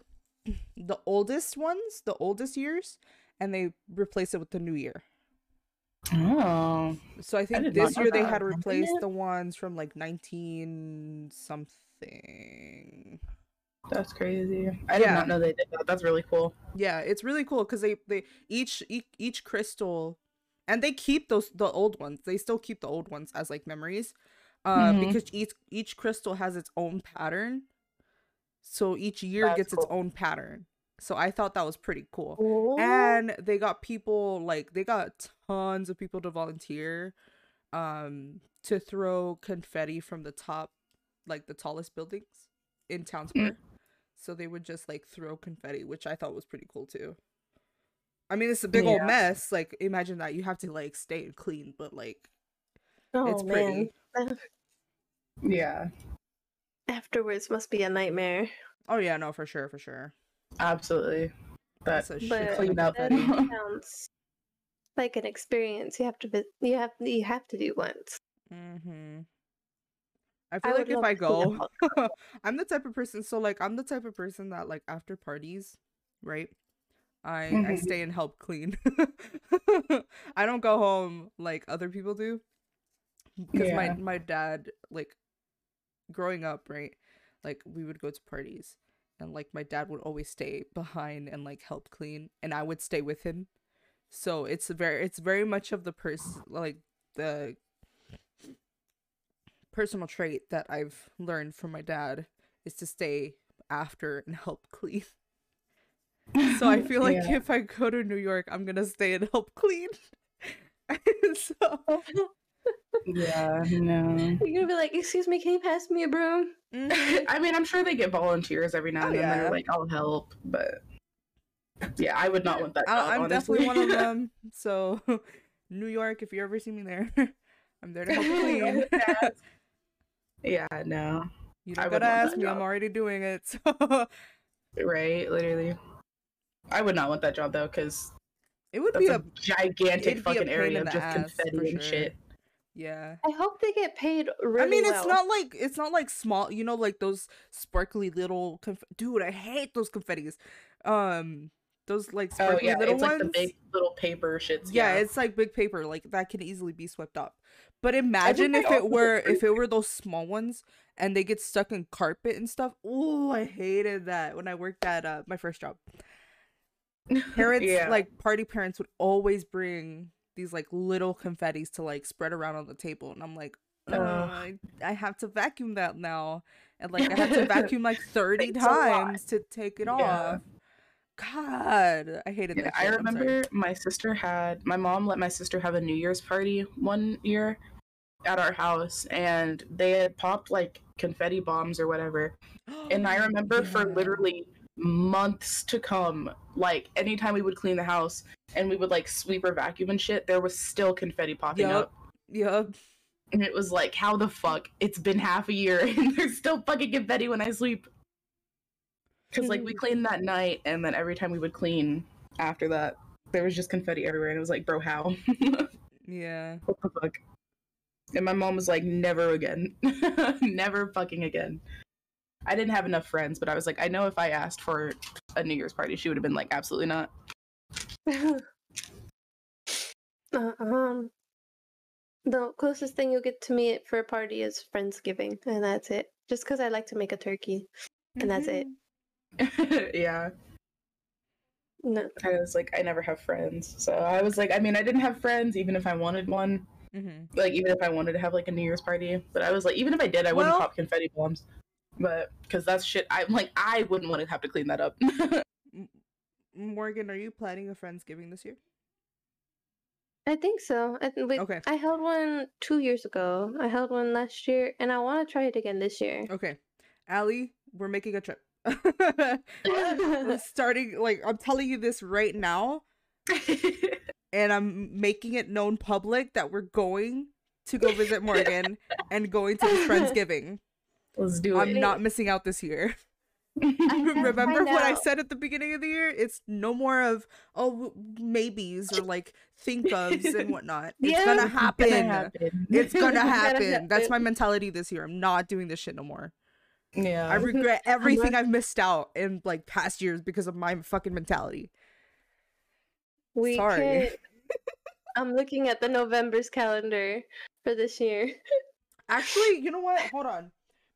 the oldest ones, the oldest years, and they replace it with the new year. Oh. So I think I this year that. they had replaced the ones from like nineteen something. That's crazy. I did yeah. not know they did that. That's really cool. Yeah, it's really cool because they, they each, each each crystal, and they keep those the old ones. They still keep the old ones as like memories, uh, mm-hmm. because each each crystal has its own pattern. So each year That's gets cool. its own pattern. So I thought that was pretty cool. Ooh. And they got people like they got tons of people to volunteer, um, to throw confetti from the top, like the tallest buildings in Town Square. Mm-hmm. So they would just like throw confetti, which I thought was pretty cool too. I mean, it's a big yeah. old mess. Like, imagine that you have to like stay and clean, but like, oh, it's man. pretty. Yeah. Afterwards must be a nightmare. Oh yeah, no, for sure, for sure. Absolutely. But clean up. That sounds like an experience you have to you have you have to do once. Mm-hmm. I feel I like if I go, I'm the type of person. So like, I'm the type of person that like after parties, right? I, mm-hmm. I stay and help clean. I don't go home like other people do. Because yeah. my, my dad, like growing up, right? Like we would go to parties and like my dad would always stay behind and like help clean and I would stay with him. So it's very it's very much of the person like the personal trait that I've learned from my dad is to stay after and help clean. So I feel like yeah. if I go to New York, I'm gonna stay and help clean. so yeah, no. You're gonna be like, "Excuse me, can you pass me a broom?" Mm-hmm. I mean, I'm sure they get volunteers every now and, oh, and yeah. then. They're like, "I'll help," but yeah, I would not want that. Job, I'm honestly. definitely one of them. So New York, if you ever see me there, I'm there to help clean. yeah, no. You don't I gotta ask me. Job. I'm already doing it. So. Right, literally. I would not want that job though, because it would be a, a gigantic fucking area of just confetti and sure. shit. Yeah. I hope they get paid really I mean, well. It's not like it's not like small, you know, like those sparkly little conf- dude. I hate those confettis. Um, those like sparkly oh, yeah. little it's ones. It's like the big little paper shits. Yeah, yeah, it's like big paper, like that can easily be swept up. But imagine if it were if it were those small ones and they get stuck in carpet and stuff. Oh, I hated that when I worked at uh, my first job. Parents yeah. like party parents would always bring these like little confettis to like spread around on the table, and I'm like, oh, I, I have to vacuum that now, and like I have to vacuum like thirty times to take it yeah. off. God, I hated yeah, that. Shit. I remember my sister had my mom let my sister have a New Year's party one year at our house, and they had popped like confetti bombs or whatever, and I remember yeah. for literally months to come, like anytime we would clean the house and we would like sweep or vacuum and shit, there was still confetti popping yep. up. Yep. And it was like, how the fuck? It's been half a year and there's still fucking confetti when I sleep. Because like we cleaned that night, and then every time we would clean after that, there was just confetti everywhere, and it was like, bro, how? yeah. What the fuck? And my mom was like, never again. Never fucking again. I didn't have enough friends, but I was like, I know if I asked for a New Year's party, she would have been like, absolutely not. uh, um, the closest thing you'll get to me for a party is Friendsgiving, and that's it. Just because I like to make a turkey, and that's it. yeah. No. I was like, I never have friends. So I was like, I mean, I didn't have friends, even if I wanted one. Mm-hmm. Like, even if I wanted to have like a New Year's party. But I was like, even if I did, I wouldn't well... pop confetti bombs. But because that's shit, I'm like, I wouldn't want to have to clean that up. Morgan, are you planning a Friendsgiving this year? I think so. I, we, okay. I held one two years ago. I held one last year, and I want to try it again this year. Okay, Allie, we're making a trip. We're starting, like, I'm telling you this right now, and I'm making it known public that we're going to go visit Morgan and going to his Friendsgiving. Let's do it. I'm not missing out this year. Remember I what I said at the beginning of the year? It's no more of, oh, maybes or like think ofs and whatnot. Yeah, it's gonna happen. It's gonna happen. It's gonna happen. That's my mentality this year. I'm not doing this shit no more. Yeah. I regret everything I've missed out in like past years because of my fucking mentality. We Sorry. Can... I'm looking at the November's calendar for this year. Actually, you know what? Hold on.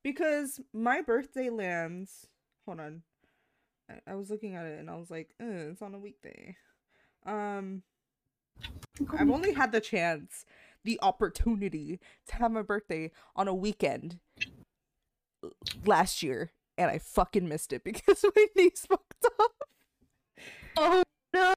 Because my birthday lands... Hold on. I, I was looking at it and I was like, it's on a weekday. Um, I've only had the chance, the opportunity to have my birthday on a weekend last year. And I fucking missed it because my niece fucked up. Oh, no.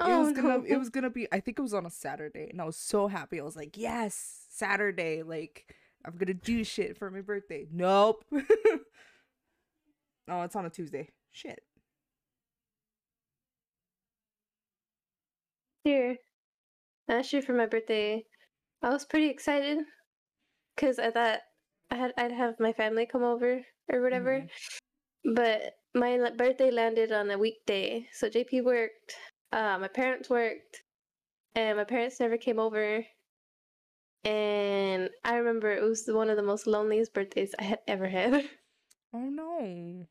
It was gonna, it was gonna be, I think it was on a Saturday, and I was so happy. I was like, yes, Saturday, like, I'm gonna do shit for my birthday. Nope. Oh, it's on a Tuesday. Shit. Here. Last year for my birthday, I was pretty excited, because I thought I had, I'd have my family come over, or whatever. Mm. But my birthday landed on a weekday, so J P worked. Uh, my parents worked, and my parents never came over, and I remember it was one of the most loneliest birthdays I had ever had. Oh no.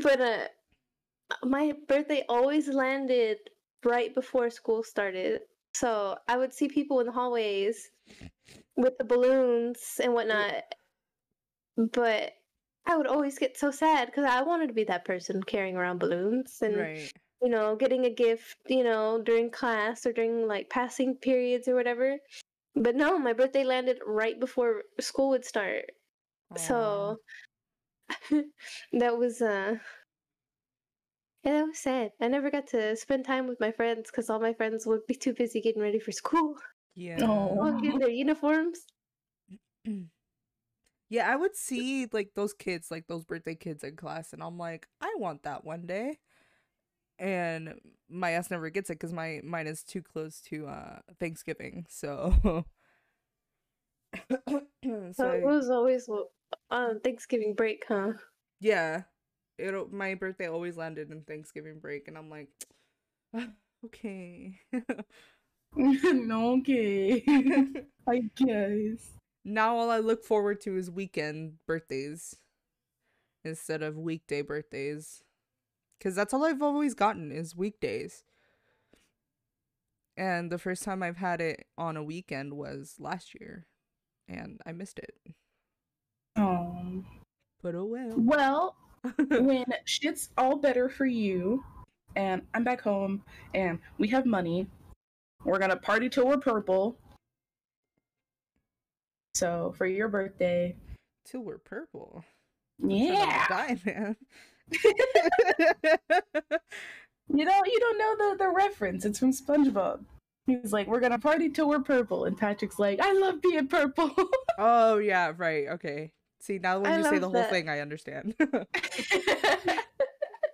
But uh, my birthday always landed right before school started, so I would see people in the hallways with the balloons and whatnot, but I would always get so sad because I wanted to be that person carrying around balloons and, right. you know, getting a gift, you know, during class or during, like, passing periods or whatever. But no, my birthday landed right before school would start. Aww. So that was, uh, yeah, that was sad. I never got to spend time with my friends because all my friends would be too busy getting ready for school. Yeah. All getting their uniforms. Yeah, I would see, like, those kids, like, those birthday kids in class, and I'm like, I want that one day. And my ass never gets it because my mine is too close to uh, Thanksgiving, so... so... It was always on Thanksgiving break, huh? Yeah. It'll, my birthday always landed in Thanksgiving break, and I'm like, okay. No, okay. I guess. Now all I look forward to is weekend birthdays instead of weekday birthdays, because that's all I've always gotten is weekdays. And the first time I've had it on a weekend was last year, and I missed it. Oh, but oh well. Well, when shit's all better for you, and I'm back home, and we have money, we're gonna party till we're purple. So, for your birthday... Till we're purple. Yeah! Die, man. You know, you don't know the, the reference. It's from SpongeBob. He's like, we're gonna party till we're purple. And Patrick's like, I love being purple. Oh, yeah, right. Okay. See, now when I you say the that. whole thing, I understand. But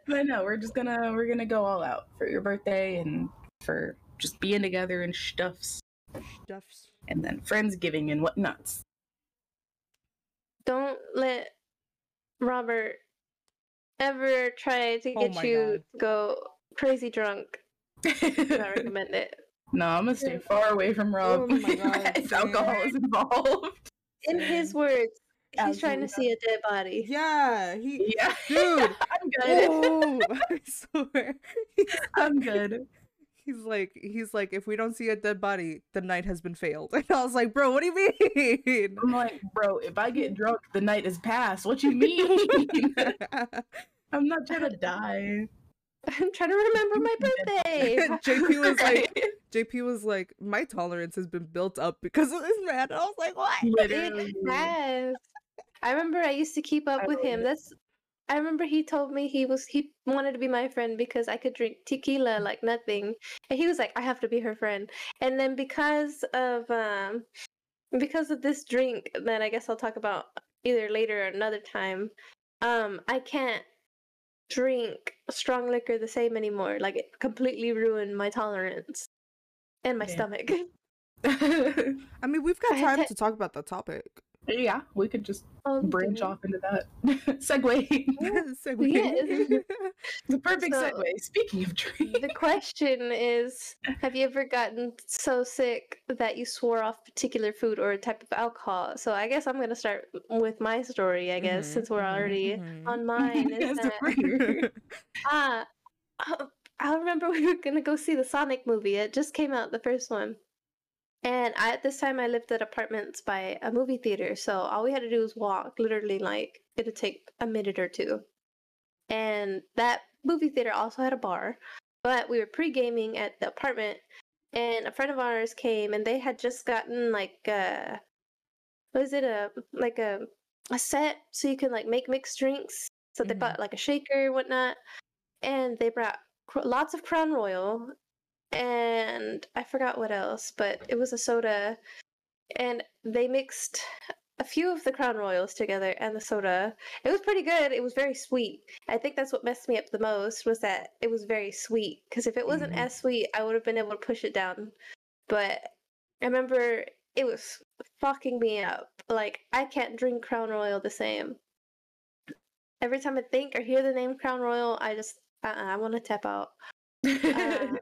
no, we're just gonna, we're gonna go all out for your birthday and for just being together and stuffs. Stuffs. And then Friendsgiving and whatnots. Don't let Robert ever try to get oh you God. go crazy drunk. I don't recommend it. No, I'm gonna stay far away from Rob. Oh my God. It's alcohol is involved. In his words, he's Absolutely. trying to see a dead body. Yeah, he. Yeah. Dude, I'm good. Oh, I swear, I'm good. He's like, he's like, if we don't see a dead body, the night has been failed. And I was like, bro, what do you mean? I'm like, bro, if I get drunk, the night is past. What you mean? I'm not trying to die. I'm trying to remember my birthday. J P was like, J P was like, my tolerance has been built up because of this man. And I was like, what? Literally. It has. I remember I used to keep up I with him. It. That's. I remember he told me he was he wanted to be my friend because I could drink tequila like nothing, and he was like, I have to be her friend. And then because of um, because of this drink that I guess I'll talk about either later or another time, um, I can't drink strong liquor the same anymore. Like, it completely ruined my tolerance and my yeah. stomach. I mean, we've got time to talk about the topic. Yeah, we could just um, branch off into that. Segue. Segue. Yeah. The perfect so, segue. Speaking of dreams. The question is, have you ever gotten so sick that you swore off particular food or a type of alcohol? So I guess I'm going to start with my story, I guess, mm-hmm. since we're already mm-hmm. on mine. Is that, uh, I remember we were going to go see the Sonic movie. It just came out, the first one. And I, at this time, I lived at apartments by a movie theater, so all we had to do was walk. Literally, like, it would take a minute or two. And that movie theater also had a bar, but we were pre-gaming at the apartment, and a friend of ours came, and they had just gotten, like, a, what is it, a, like, a, a set, so you can, like, make mixed drinks. So mm-hmm. they bought, like, a shaker and whatnot, and they brought cr- lots of Crown Royal, and I forgot what else, but it was a soda, and they mixed a few of the Crown Royals together and the soda. It was pretty good. It was very sweet. I think that's what messed me up the most, was that it was very sweet, because if it wasn't mm-hmm. as sweet, I would have been able to push it down. But I remember it was fucking me up. Like, I can't drink Crown Royal the same. Every time I think or hear the name Crown Royal, I just, uh-uh, I want to tap out. Uh,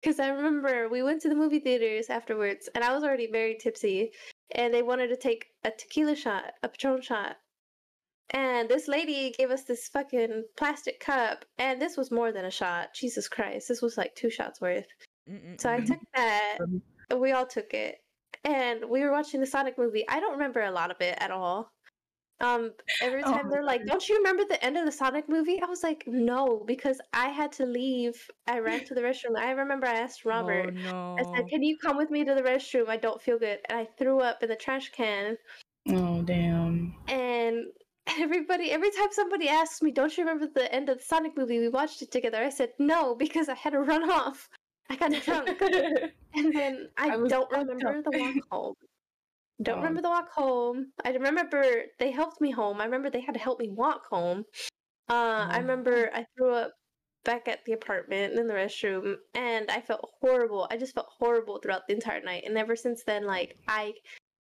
Because I remember we went to the movie theaters afterwards, and I was already very tipsy, and they wanted to take a tequila shot, a Patron shot, and this lady gave us this fucking plastic cup, and this was more than a shot. Jesus Christ, this was like two shots worth. Mm-mm. So I took that, and we all took it, and we were watching the Sonic movie. I don't remember a lot of it at all. Um, every time oh, they're like, don't you remember the end of the Sonic movie? I was like, no, because I had to leave. I ran to the restroom. I remember I asked Robert, oh, no. I said, can you come with me to the restroom? I don't feel good. And I threw up in the trash can. Oh, damn. And everybody, every time somebody asks me, don't you remember the end of the Sonic movie? We watched it together. I said, no, because I had to run off. I got drunk. And then I, I don't remember the walk home. Don't um, remember the walk home. I remember they helped me home. I remember they had to help me walk home. Uh, um, I remember I threw up back at the apartment in the restroom, and I felt horrible. I just felt horrible throughout the entire night. And ever since then, like, I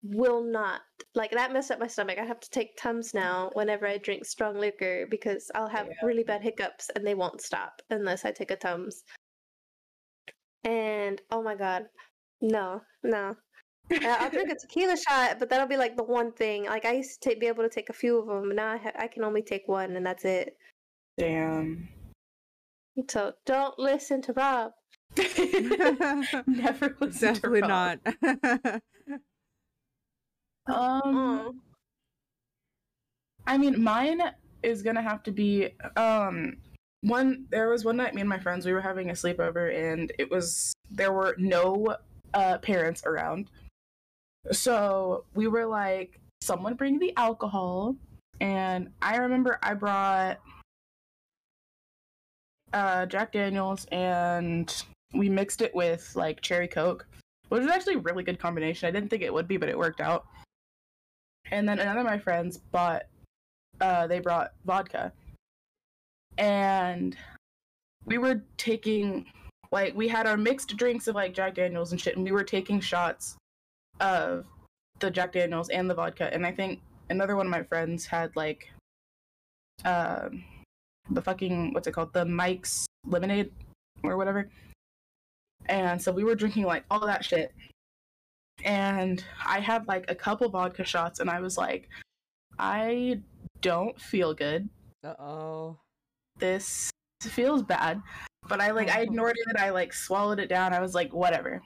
will not. Like, that messed up my stomach. I have to take Tums now whenever I drink strong liquor, because I'll have yeah. really bad hiccups, and they won't stop unless I take a Tums. And, oh my god. No, no. uh, I'll drink a tequila shot, but that'll be like the one thing. Like, I used to t- be able to take a few of them, but now I, ha- I can only take one, and that's it. Damn. So don't listen to Rob. Never listen Definitely to Rob. Definitely not. um, I mean, mine is gonna have to be um. One there was one night, me and my friends, we were having a sleepover, and it was there were no uh parents around. So we were like, someone bring the alcohol. And I remember I brought uh, Jack Daniels, and we mixed it with, like, cherry Coke, which was actually a really good combination. I didn't think it would be, but it worked out. And then another of my friends bought, uh, they brought vodka. And we were taking, like, we had our mixed drinks of, like, Jack Daniels and shit, and we were taking shots of the Jack Daniels and the vodka. And I think another one of my friends had, like, uh, the fucking, what's it called? The Mike's lemonade or whatever. And so we were drinking, like, all that shit. And I had, like, a couple vodka shots, and I was like, I don't feel good. Uh-oh. This feels bad. But I, like, I ignored it. I, like, swallowed it down. I was like, whatever.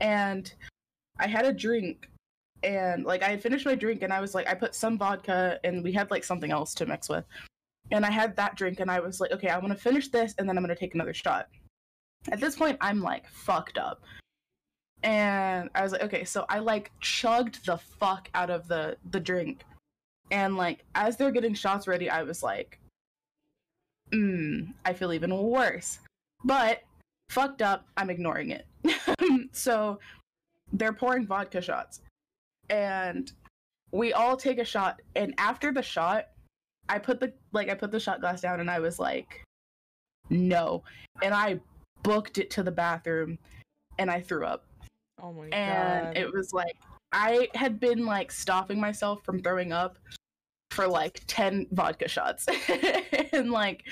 And I had a drink, and, like, I had finished my drink, and I was, like, I put some vodka, and we had, like, something else to mix with. And I had that drink, and I was like, okay, I'm going to finish this, and then I'm going to take another shot. At this point, I'm, like, fucked up. And I was like, okay, so I, like, chugged the fuck out of the, the drink. And, like, as they're getting shots ready, I was like, mmm, I feel even worse. But, fucked up, I'm ignoring it. So, they're pouring vodka shots, and we all take a shot, and after the shot, I put the, like, I put the shot glass down, and I was like, no. And I booked it to the bathroom, and I threw up. Oh my god. And it was like I had been like stopping myself from throwing up for like ten vodka shots. And like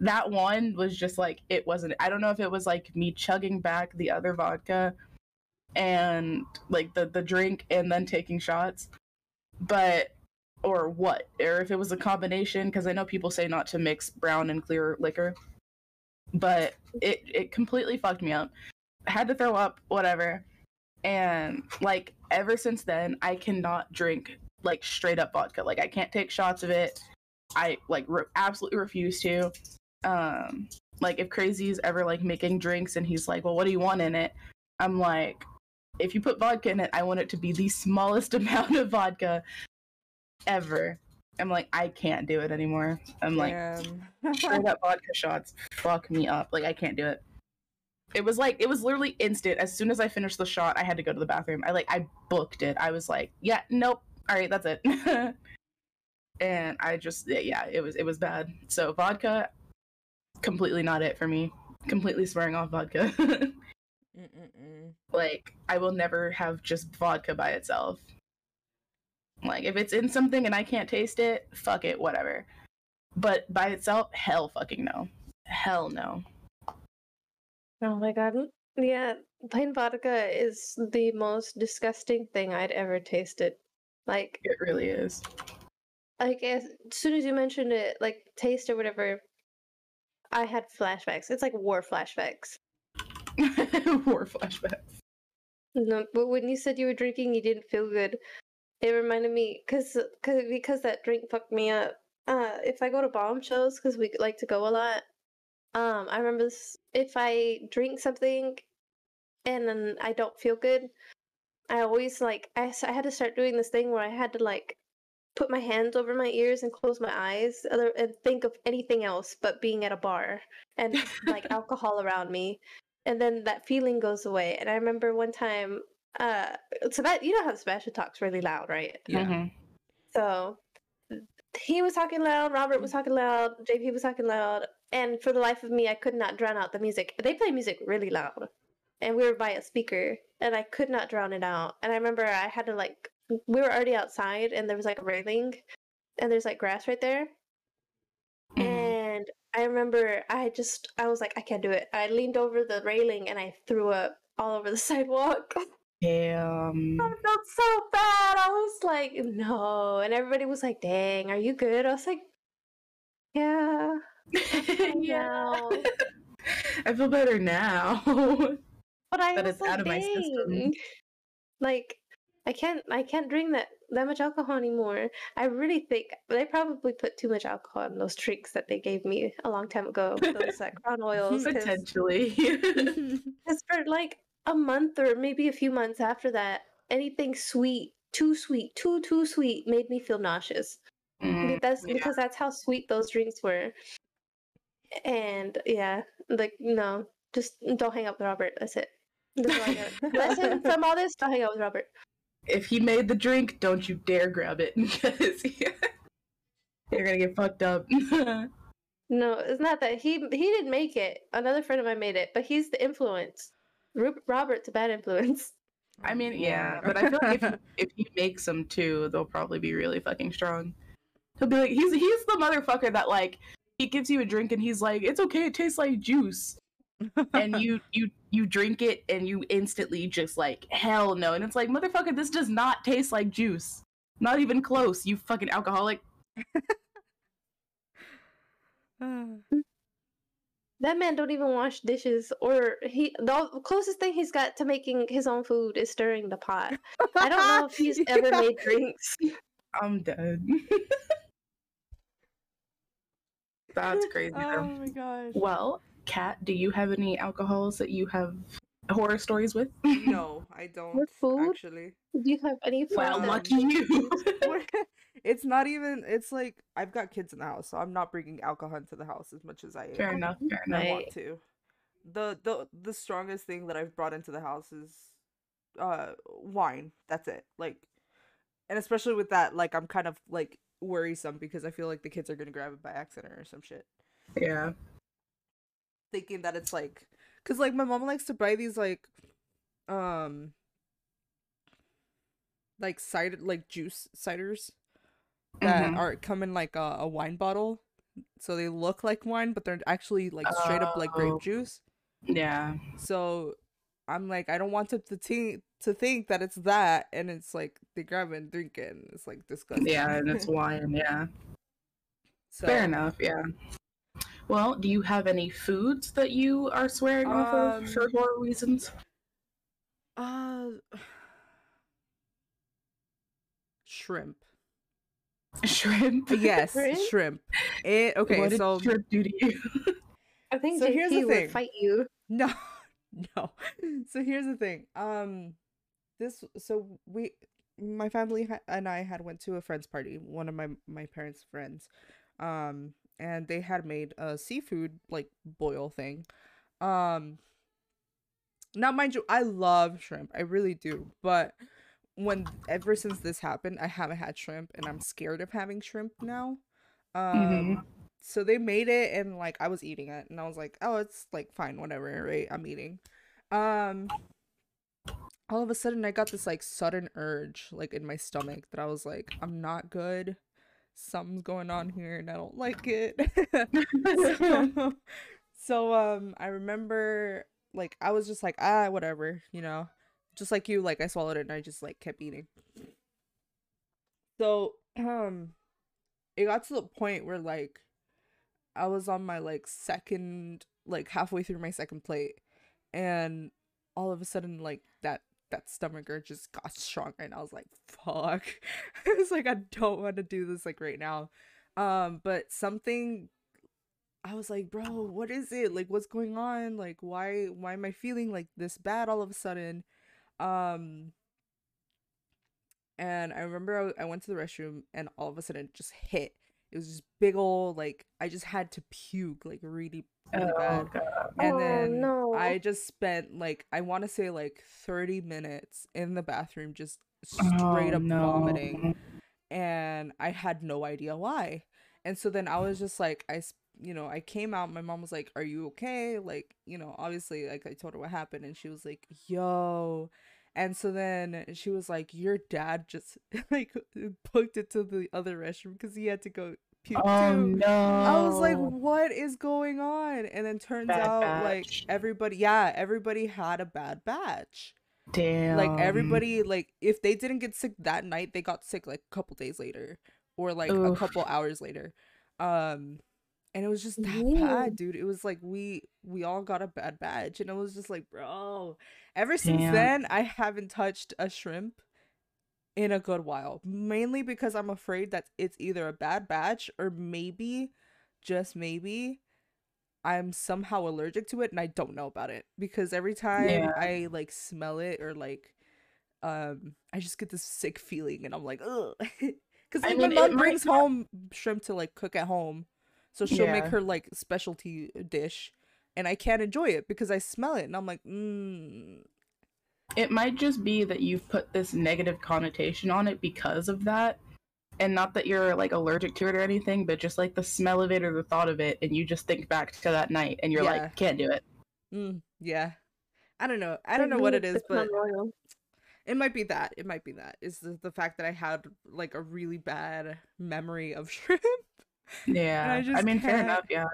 that one was just like, it wasn't, I don't know if it was like me chugging back the other vodka and like the, the drink and then taking shots, but, or what, or if it was a combination, because I know people say not to mix brown and clear liquor, but it, it completely fucked me up. I had to throw up, whatever. And like ever since then, I cannot drink like straight up vodka. Like I can't take shots of it. I like re- absolutely refuse to. Um, like if Crazy's ever like making drinks and he's like, well, what do you want in it? I'm like, if you put vodka in it, I want it to be the smallest amount of vodka ever. I'm like, I can't do it anymore. I'm Damn. like, straight up vodka shots fuck me up. Like I can't do it. It was like, it was literally instant. As soon as I finished the shot, I had to go to the bathroom. I like, I booked it. I was like, yeah, nope. All right, that's it. And I just, yeah, it was, it was bad. So vodka, completely not it for me. Completely swearing off vodka. Mm-mm-mm. Like, I will never have just vodka by itself. Like, if it's in something and I can't taste it, fuck it, whatever. But by itself, hell fucking no. Hell no. Oh my god. Yeah, plain vodka is the most disgusting thing I'd ever tasted. Like, it really is. Like, as soon as you mentioned it, like, taste or whatever, I had flashbacks. It's like war flashbacks. War flashbacks. No, but when you said you were drinking, you didn't feel good. It reminded me, cause, cause, because that drink fucked me up. Uh, if I go to bomb shows, because we like to go a lot, um, I remember this, if I drink something and then I don't feel good, I always, like, I, I had to start doing this thing where I had to, like, put my hands over my ears and close my eyes and think of anything else but being at a bar and, like, alcohol around me. And then that feeling goes away. And I remember one time, uh, Seb- you know how Sebastian talks really loud, right? Yeah. Mm-hmm. So he was talking loud, Robert was talking loud, J P was talking loud, and for the life of me, I could not drown out the music. They play music really loud. And we were by a speaker, and I could not drown it out. And I remember I had to, like, we were already outside, and there was, like, a railing, and there's, like, grass right there. Mm-hmm. And I remember I just, I was like, I can't do it. I leaned over the railing, and I threw up all over the sidewalk. Damn. I felt so bad. I was like, no. And everybody was like, dang, are you good? I was like, yeah. Yeah. I feel better now. But I that was like, out of my system. Like, I can't, I can't drink that, that much alcohol anymore. I really think they probably put too much alcohol in those drinks that they gave me a long time ago. Those uh, Crown Royals, potentially. Because for like a month or maybe a few months after that, anything sweet, too sweet, too too sweet, made me feel nauseous. Mm, that's yeah. Because that's how sweet those drinks were. And yeah, like no, just don't hang out with Robert. That's it. Lesson from all this, don't hang out with Robert. If he made the drink, don't you dare grab it because yeah, you're gonna get fucked up. No, it's not that he he didn't make it. Another friend of mine made it, but he's the influence. Rupert, Robert's a bad influence. I mean, yeah, but I feel like if if he makes them too, they'll probably be really fucking strong. He'll be like, he's he's the motherfucker that like he gives you a drink and he's like, it's okay, it tastes like juice. And you, you you drink it and you instantly just like, hell no. And it's like, motherfucker, this does not taste like juice. Not even close, you fucking alcoholic. That man don't even wash dishes, or he the closest thing he's got to making his own food is stirring the pot. I don't know if he's ever yeah. made drinks. I'm dead. That's crazy. Oh my gosh. Well, Kat, do you have any alcohols that you have horror stories with? No, I don't. With food? Actually. Do you have any food? Well, lucky you. It's not even, it's like, I've got kids in the house, so I'm not bringing alcohol into the house as much as I fair am. Enough, fair enough. I want to. The, the, the strongest thing that I've brought into the house is uh, wine. That's it. Like, and especially with that, like, I'm kind of, like, worrisome because I feel like the kids are going to grab it by accident or some shit. Yeah. Thinking that it's like, because like my mom likes to buy these like um like cider, like juice ciders that mm-hmm. are come in like a, a wine bottle, so they look like wine, but they're actually like straight oh. up like grape juice. Yeah. So I'm like, I don't want them to think to think that it's that, and it's like they grab it and drink it, and it's like disgusting. Yeah, and it's wine. Yeah. So, fair enough. Yeah. Well, do you have any foods that you are swearing um, off of for horror reasons? Uh, shrimp. Shrimp. Yes, shrimp. shrimp. It, okay, what so did shrimp do to you? I think so. J P here's the thing. Would fight you. No, no. So here's the thing. Um, this. So we, my family and I had went to a friend's party. One of my my parents' friends. Um. And they had made a seafood, like, boil thing. Um, now, mind you, I love shrimp. I really do. But when ever since this happened, I haven't had shrimp. And I'm scared of having shrimp now. Um, mm-hmm. So they made it. And, like, I was eating it. And I was like, oh, it's, like, fine. Whatever, right? I'm eating. Um, all of a sudden, I got this, like, sudden urge, like, in my stomach. That I was like, I'm not good. Something's going on here and I don't like it. so, so um I remember, like, I was just like, ah, whatever, you know, just like you, like, I swallowed it and I just, like, kept eating. So um it got to the point where, like, I was on my, like, second, like, halfway through my second plate, and all of a sudden, like, that that stomach urge just got stronger, and I was like, fuck. I was like, I don't want to do this, like, right now. Um, but something, I was like, bro, what is it? Like, what's going on? Like, why, why am I feeling, like, this bad all of a sudden? Um, and I remember I, I went to the restroom, and all of a sudden it just hit. It was just big old, like, I just had to puke, like, really, really oh, bad. God. And oh, then no. I just spent, like, I want to say, like, thirty minutes in the bathroom just straight oh, up no. vomiting. And I had no idea why. And so then I was just, like, I, you know, I came out. My mom was like, are you okay? Like, you know, obviously, like, I told her what happened. And she was like, yo. And so then she was like, your dad just, like, booked it to the other restroom because he had to go puke oh, too. No. I was like, what is going on? And then turns bad out, batch. like, everybody, yeah, everybody had a bad batch. Damn. Like, everybody, like, if they didn't get sick that night, they got sick, like, a couple days later or, like, Oof. a couple hours later. Um, and it was just that Ooh. bad, dude. It was like we we all got a bad batch. And it was just like, bro... Ever since Damn. then, I haven't touched a shrimp in a good while. Mainly because I'm afraid that it's either a bad batch or maybe, just maybe, I'm somehow allergic to it and I don't know about it. Because every time yeah. I, like, smell it or, like, um, I just get this sick feeling and I'm like, ugh. Because, like, I mean, my mom brings might... home shrimp to, like, cook at home. So she'll yeah. make her, like, specialty dish. And I can't enjoy it because I smell it. And I'm like, mmm. It might just be that you've put this negative connotation on it because of that. And not that you're, like, allergic to it or anything, but just, like, the smell of it or the thought of it. And you just think back to that night and you're yeah. like, can't do it. Mm, yeah. I don't know. I don't know what it is, but it might be that. It might be that. It's the, the fact that I had, like, a really bad memory of shrimp. Yeah. I, I mean, can't. fair enough, yeah.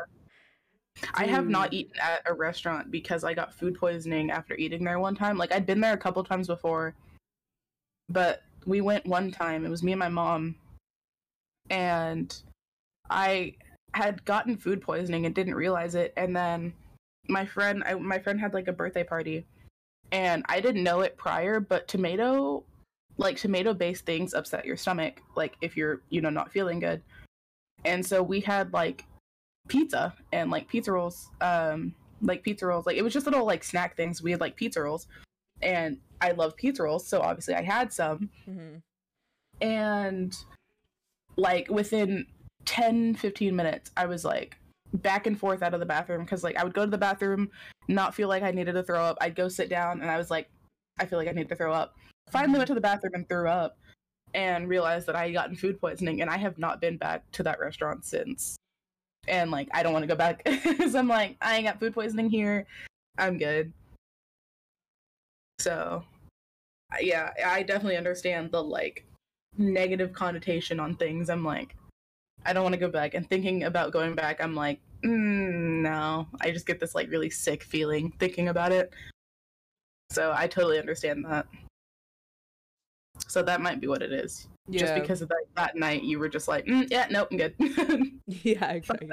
I have not eaten at a restaurant because I got food poisoning after eating there one time. Like, I'd been there a couple times before, but we went one time. It was me and my mom, and I had gotten food poisoning and didn't realize it. And then my friend, I, my friend had, like, a birthday party, and I didn't know it prior, but tomato, like, tomato-based things upset your stomach, like, if you're, you know, not feeling good. And so we had, like, pizza and, like, pizza rolls, um, like, pizza rolls, like, it was just little, like, snack things. We had, like, pizza rolls, and I love pizza rolls, so obviously I had some, mm-hmm. and, like, within ten, fifteen minutes, I was, like, back and forth out of the bathroom, because, like, I would go to the bathroom, not feel like I needed to throw up, I'd go sit down, and I was, like, I feel like I need to throw up. Finally went to the bathroom and threw up, and realized that I had gotten food poisoning, and I have not been back to that restaurant since. And, like, I don't want to go back. So I'm like, I ain't got food poisoning here. I'm good. So, yeah, I definitely understand the, like, negative connotation on things. I'm like, I don't want to go back. And thinking about going back, I'm like, mm, no. I just get this, like, really sick feeling thinking about it. So I totally understand that. So that might be what it is. Yeah. Just because of that, that night, you were just like, mm, yeah, nope, I'm good. Yeah, exactly.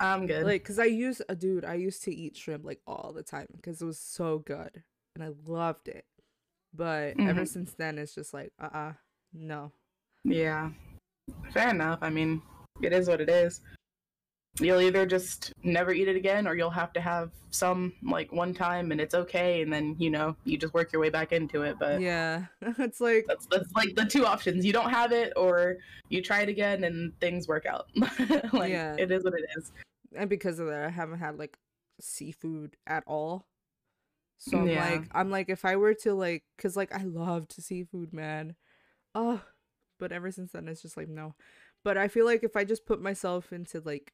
I'm good. Like, because I used, uh, dude, I used to eat shrimp, like, all the time because it was so good. And I loved it. But mm-hmm. ever since then, it's just like, uh-uh, no. Yeah. Fair enough. I mean, it is what it is. You'll either just never eat it again, or you'll have to have some, like, one time, and it's okay, and then, you know, you just work your way back into it. But yeah, it's like that's, that's like the two options. You don't have it, or you try it again and things work out. Like, yeah, it is what it is. And because of that, I haven't had, like, seafood at all. So I'm yeah. like, I'm like, if I were to, like, because, like, I loved seafood, man. Oh, but ever since then, it's just like, no. But I feel like if I just put myself into, like,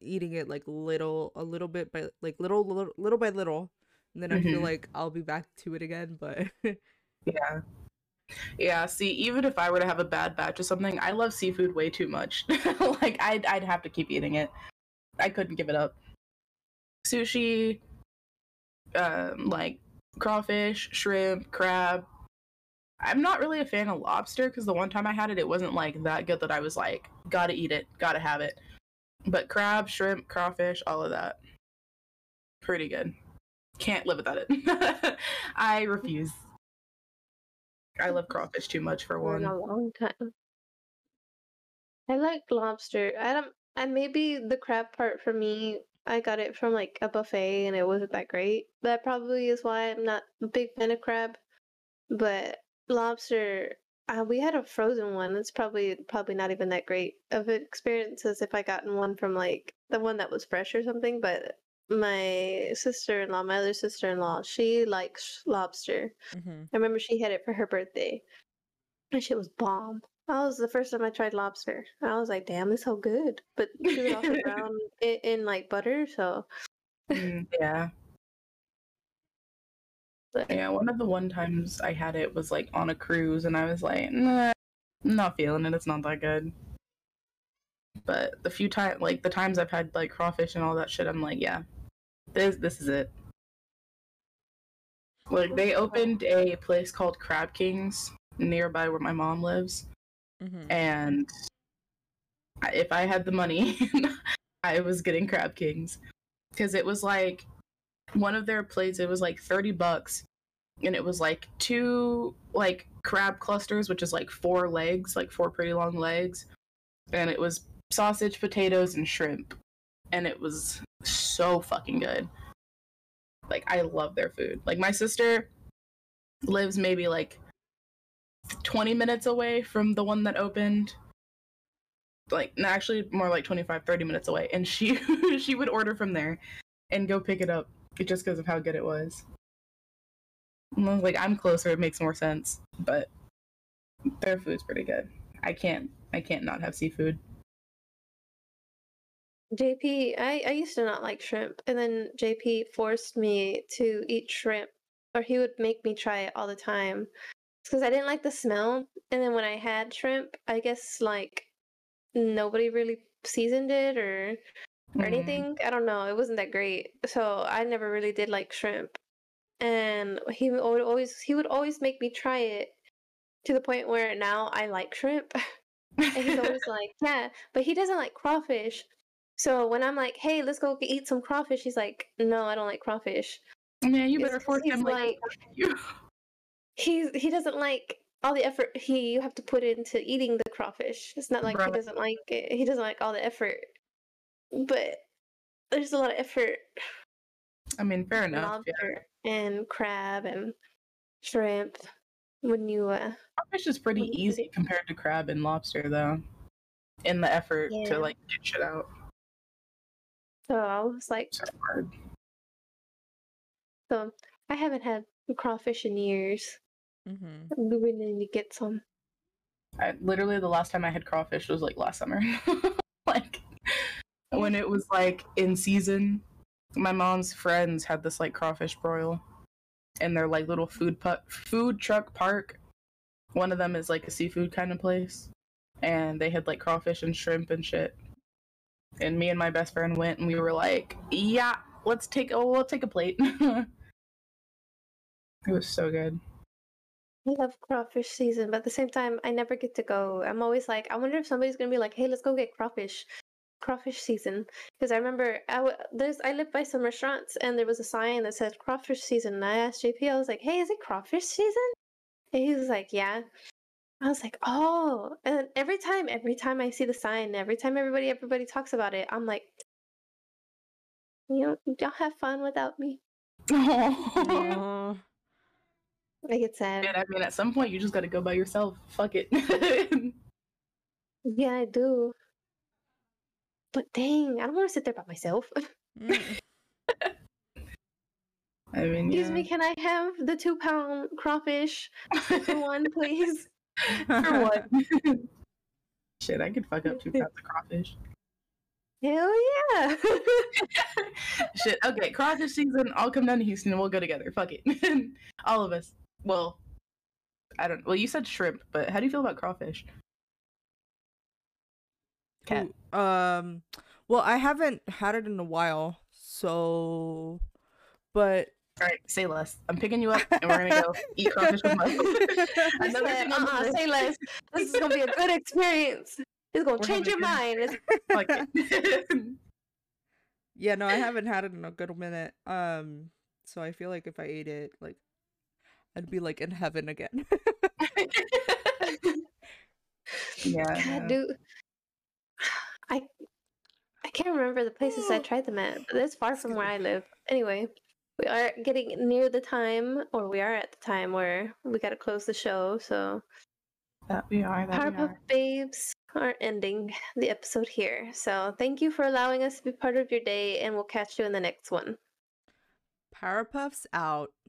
eating it, like, little a little bit by like little little, little by little, and then mm-hmm. I feel like I'll be back to it again. But yeah yeah see, even if I were to have a bad batch or something, I love seafood way too much. Like, I'd, I'd have to keep eating it. I couldn't give it up. Sushi, um like crawfish, shrimp, crab. I'm not really a fan of lobster, because the one time I had it, it wasn't, like, that good that I was like, gotta eat it, gotta have it. But crab, shrimp, crawfish, all of that, pretty good. Can't live without it. I refuse. I love crawfish too much for one. In a long time. I like lobster. I don't. I maybe the crab part for me. I got it from, like, a buffet, and it wasn't that great. That probably is why I'm not a big fan of crab. But lobster. Uh, we had a frozen one. It's probably probably not even that great of an experience as if I gotten one from, like, the one that was fresh or something. But my sister-in-law, my other sister-in-law, she likes lobster. Mm-hmm. I remember she had it for her birthday, and she was bomb. That was the first time I tried lobster. I was like, damn, it's so good. But she was also around it in, like, butter, so. Mm, yeah. Yeah, one of the one times I had it was, like, on a cruise, and I was like, nah, I'm not feeling it. It's not that good. But the few times, like, the times I've had, like, crawfish and all that shit, I'm like, yeah, this this is it. Like, they opened a place called Crab Kings nearby where my mom lives, mm-hmm. and if I had the money, I was getting Crab Kings, because it was, like, one of their plates, it was like thirty bucks, and it was like two, like, crab clusters, which is like four legs, like four pretty long legs, and it was sausage, potatoes, and shrimp, and it was so fucking good. Like, I love their food. Like, my sister lives maybe like twenty minutes away from the one that opened, like, actually more like twenty-five, thirty minutes away, and she she would order from there and go pick it up. It just because of how good it was. And I was like, I'm closer, it makes more sense. But their food's pretty good. I can't I can't not have seafood. J P, I, I used to not like shrimp, and then J P forced me to eat shrimp, or he would make me try it all the time. It's because I didn't like the smell, and then when I had shrimp, I guess, like, nobody really seasoned it or or anything. I don't know, it wasn't that great, so I never really did like shrimp. And he would always he would always make me try it, to the point where now I like shrimp. And he's always like, yeah, but he doesn't like crawfish. So when I'm like, hey, let's go eat some crawfish, he's like, no, I don't like crawfish. Man, you better force him. Like, like he's he doesn't like all the effort he you have to put into eating the crawfish. It's not like Bro. he doesn't like it. He doesn't like all the effort. But there's a lot of effort. I mean, fair enough. Lobster yeah. and crab and shrimp. When you uh, fish is pretty easy compared to crab and lobster, though. In the effort yeah. to, like, get shit out. So I was like, so, hard. so I haven't had crawfish in years. Mm-hmm. We really need to get some. I, literally, the last time I had crawfish was like last summer. Like. When it was, like, in season, my mom's friends had this, like, crawfish broil, and they're like little food pu- food truck park. One of them is like a seafood kind of place, and they had like crawfish and shrimp and shit. And me and my best friend went, and we were like, "Yeah, let's take oh, we'll take a plate." It was so good. I love crawfish season, but at the same time, I never get to go. I'm always like, I wonder if somebody's gonna be like, "Hey, let's go get crawfish." Crawfish season, because I remember I w- there's I lived by some restaurants and there was a sign that said crawfish season, and I asked J P, I was like, "Hey, is it crawfish season?" And he was like, "Yeah." I was like, "Oh!" And every time, every time I see the sign, every time everybody, everybody talks about it, I'm like, "You know, y'all have fun without me." Aww. I get sad. And I mean, at some point, you just got to go by yourself. Fuck it. Yeah, I do. But dang, I don't want to sit there by myself. Mm. I mean, excuse yeah. me, can I have the two pound crawfish for one, please? For what? Shit, I could fuck up two pounds of crawfish. Hell yeah! Shit, okay, crawfish season, I'll come down to Houston and we'll go together. Fuck it. All of us. Well, I don't, well, you said shrimp, but how do you feel about crawfish? Kat. Ooh, um, well, I haven't had it in a while, so, but all right, say less. I'm picking you up, and we're gonna go eat crawfish with my. Another said, thing uh-uh, say less. This is gonna be a good experience. It's gonna we're change your good. mind. It's- yeah, no, I haven't had it in a good minute. Um, so I feel like if I ate it, like, I'd be like in heaven again. Yeah. God, no. Dude. I I can't remember the places I tried them at, but it's far from where I live. Anyway, we are getting near the time, or we are at the time where we gotta close the show, so that we are. That Powerpuff Babes are ending the episode here. So thank you for allowing us to be part of your day, and we'll catch you in the next one. Powerpuffs out.